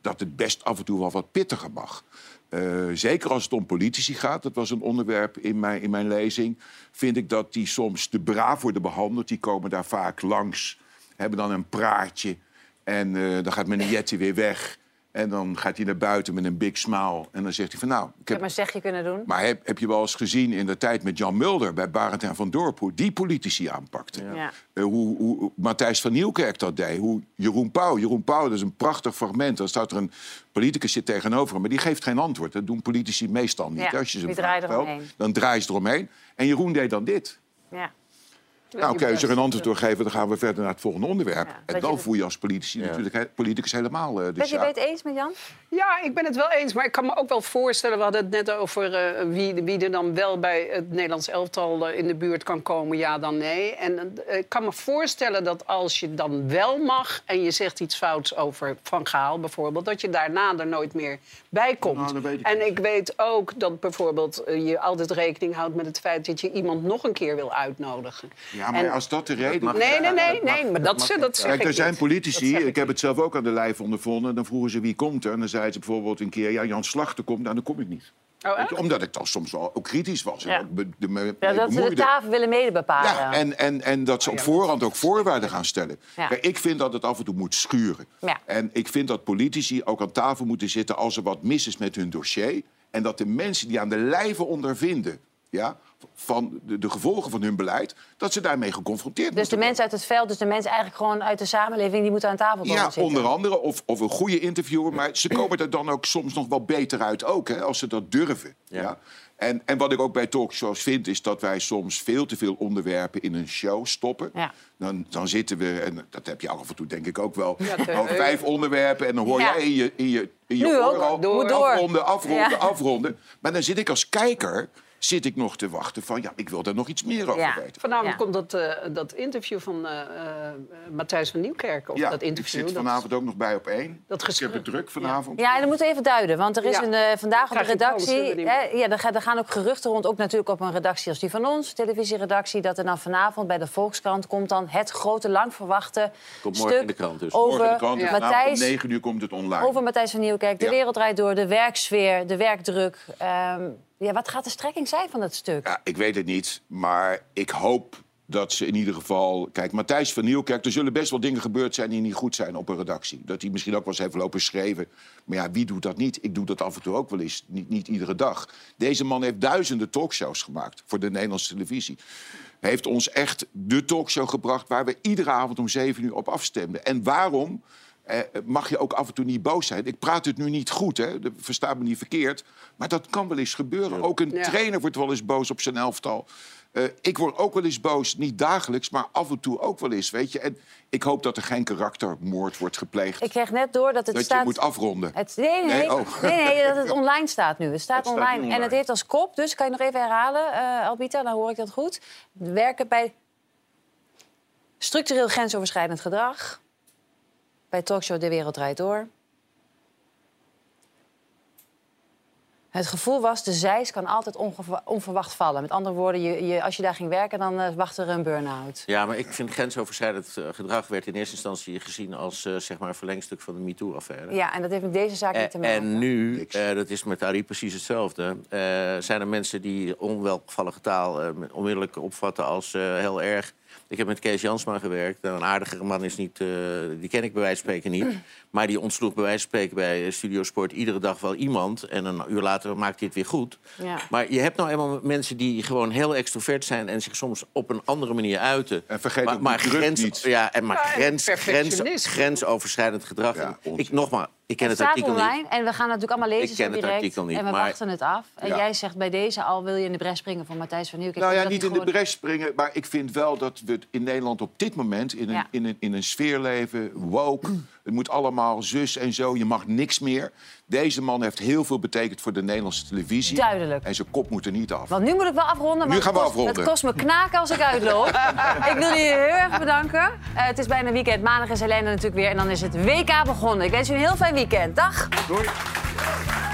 dat het best af en toe wel wat pittiger mag. Uh, zeker als het om politici gaat, dat was een onderwerp in mijn, in mijn lezing... vind ik dat die soms te braaf worden behandeld. Die komen daar vaak langs, hebben dan een praatje... en uh, dan gaat meneer Jetti weer weg. En dan gaat hij naar buiten met een big smile. En dan zegt hij van nou... Ik heb, ik heb maar zegje kunnen doen. Maar heb, heb je wel eens gezien in de tijd met Jan Mulder... bij Barend en Van Dorp, hoe die politici aanpakte. Ja. Ja. Uh, hoe hoe Matthijs van Nieuwkerk dat deed. Hoe Jeroen Pauw. Jeroen Pauw, dat is een prachtig fragment. Dan staat er een politicus zit tegenover hem. Maar die geeft geen antwoord. Dat doen politici meestal niet. Ja, als je ze vraagt wel, dan draai je eromheen. En Jeroen deed dan dit. Ja. Nou, oké, als je er een antwoord door geven, dan gaan we verder naar het volgende onderwerp. Ja, en dan je... voel je als politici ja. natuurlijk politicus helemaal... Uh, de ben je het eens met Jan? Ja, ik ben het wel eens, maar ik kan me ook wel voorstellen... we hadden het net over uh, wie, wie er dan wel bij het Nederlands elftal uh, in de buurt kan komen. Ja, dan nee. En uh, ik kan me voorstellen dat als je dan wel mag... en je zegt iets fouts over Van Gaal bijvoorbeeld... dat je daarna er nooit meer bij komt. Nou, ik. En ik weet ook dat bijvoorbeeld uh, je altijd rekening houdt... met het feit dat je iemand nog een keer wil uitnodigen... Ja. Ja, maar en... als dat de reden is... Nee, nee, nee, nee, maar dat, dat, dat zeg Kijk, er zijn niet. Politici, ik. ik heb het zelf ook aan de lijf ondervonden... dan vroegen ze wie komt er en dan zeiden ze bijvoorbeeld een keer... ja, Jan Slagter komt, nou, dan kom ik niet. Oh, je, omdat ik dan soms wel ook kritisch was. Ja. En be, de, me, ja, dat ze de tafel willen mede bepalen. Ja, en, en, en dat ze op voorhand ook voorwaarden gaan stellen. Ja. Kijk, ik vind dat het af en toe moet schuren. Ja. En ik vind dat politici ook aan tafel moeten zitten... als er wat mis is met hun dossier... en dat de mensen die aan de lijve ondervinden... Ja, van de, de gevolgen van hun beleid, dat ze daarmee geconfronteerd dus moeten worden. Dus de mensen uit het veld, dus de mensen eigenlijk gewoon uit de samenleving... die moeten aan tafel komen ja, zitten. Ja, onder andere, of, of een goede interviewer... maar ze komen er dan ook soms nog wel beter uit ook, hè, als ze dat durven. Ja. Ja. En, en wat ik ook bij talkshows vind, is dat wij soms veel te veel onderwerpen in een show stoppen. Ja. Dan, dan zitten we, en dat heb je af en toe denk ik ook wel, ja, te, over vijf onderwerpen... en dan hoor jij ja. in je, in je, in je oor al door. afronden, afronden, ja. afronden. Maar dan zit ik als kijker... zit ik nog te wachten van, ja, ik wil daar nog iets meer over ja. weten. Vanavond ja. komt dat, uh, dat interview van uh, Matthijs van Nieuwkerk. Of ja, dat interview, ik zit vanavond dat... ook nog bij op één. Dat ges... Ik heb het druk vanavond. Ja, en dat moeten we even duiden. Want er is ja. een, uh, vandaag op de redactie... Hè, ja, er gaan ook geruchten rond, ook natuurlijk op een redactie als die van ons. Televisieredactie, dat er dan vanavond bij de Volkskrant... komt dan het grote, lang verwachte komt stuk in de krant, dus. Over de krant, ja. Matthijs... Om negen uur komt het online. Over Matthijs van Nieuwkerk, de ja. wereld draait door, de werksfeer, de werkdruk... Um, Ja, wat gaat de strekking zijn van dat stuk? Ja, ik weet het niet, maar ik hoop dat ze in ieder geval... Kijk, Matthijs van Nieuwkerk, er zullen best wel dingen gebeurd zijn die niet goed zijn op een redactie. Dat hij misschien ook wel eens heeft lopen schreven. Maar ja, wie doet dat niet? Ik doe dat af en toe ook wel eens. Niet, niet iedere dag. Deze man heeft duizenden talkshows gemaakt voor de Nederlandse televisie. Hij heeft ons echt de talkshow gebracht waar we iedere avond om zeven uur op afstemden. En waarom... Eh, mag je ook af en toe niet boos zijn. Ik praat het nu niet goed, hè? Versta me niet verkeerd. Maar dat kan wel eens gebeuren. Ja. Ook een ja. trainer wordt wel eens boos op zijn elftal. Uh, ik word ook wel eens boos, niet dagelijks, maar af en toe ook wel eens, weet je. En ik hoop dat er geen karaktermoord wordt gepleegd. Ik kreeg net door dat het dat staat... Dat je moet afronden. Het... Nee, nee, nee. Oh. nee, nee, dat het online staat nu. Het staat, online. staat online en het heeft als kop, dus kan je nog even herhalen, uh, Albita, dan hoor ik dat goed. Werken bij structureel grensoverschrijdend gedrag... Bij talkshow De Wereld Draait Door. Het gevoel was, de zeis kan altijd onverwacht vallen. Met andere woorden, je, je, als je daar ging werken, dan uh, wacht er een burn-out. Ja, maar ik vind grensoverschrijdend uh, gedrag werd in eerste instantie gezien als uh, zeg maar een verlengstuk van de MeToo-affaire. Ja, en dat heeft met deze zaak niet te maken. En nu, uh, dat is met Arie precies hetzelfde, uh, zijn er mensen die onwelgevallige taal uh, onmiddellijk opvatten als uh, heel erg... Ik heb met Kees Jansma gewerkt. Een aardige man is niet... Uh, die ken ik bij wijze van spreken niet. Maar die ontsloeg bij wijze van spreken bij Studio Sport... iedere dag wel iemand. En een uur later maakt hij het weer goed. Ja. Maar je hebt nou eenmaal mensen die gewoon heel extrovert zijn... en zich soms op een andere manier uiten. En vergeet maar, maar grens, niet. Ja, en maar ja, grens, grens, grensoverschrijdend gedrag. Ja, ik, nogmaals, ik ken het, het artikel online, niet. En we gaan natuurlijk allemaal lezen. Ik ken het direct, artikel niet. En we maar... wachten het af. En ja. jij zegt bij deze al, wil je in de bres springen van Matthijs van Nieuwkerk? Nou ja, niet gewoon... in de bres springen, maar ik vind wel dat we in Nederland op dit moment... in een, ja. in een, in een sfeer leven, woke, het moet allemaal zus en zo, je mag niks meer. Deze man heeft heel veel betekend voor de Nederlandse televisie. Duidelijk. En zijn kop moet er niet af. Want nu moet ik wel afronden. Nu gaan we afronden. Het kost me knaken als ik uitloop. Ik wil jullie heel erg bedanken. Uh, het is bijna weekend. Maandag is Helene natuurlijk weer. En dan is het W K begonnen. Ik wens jullie een heel fijn weekend. Dag. Doei.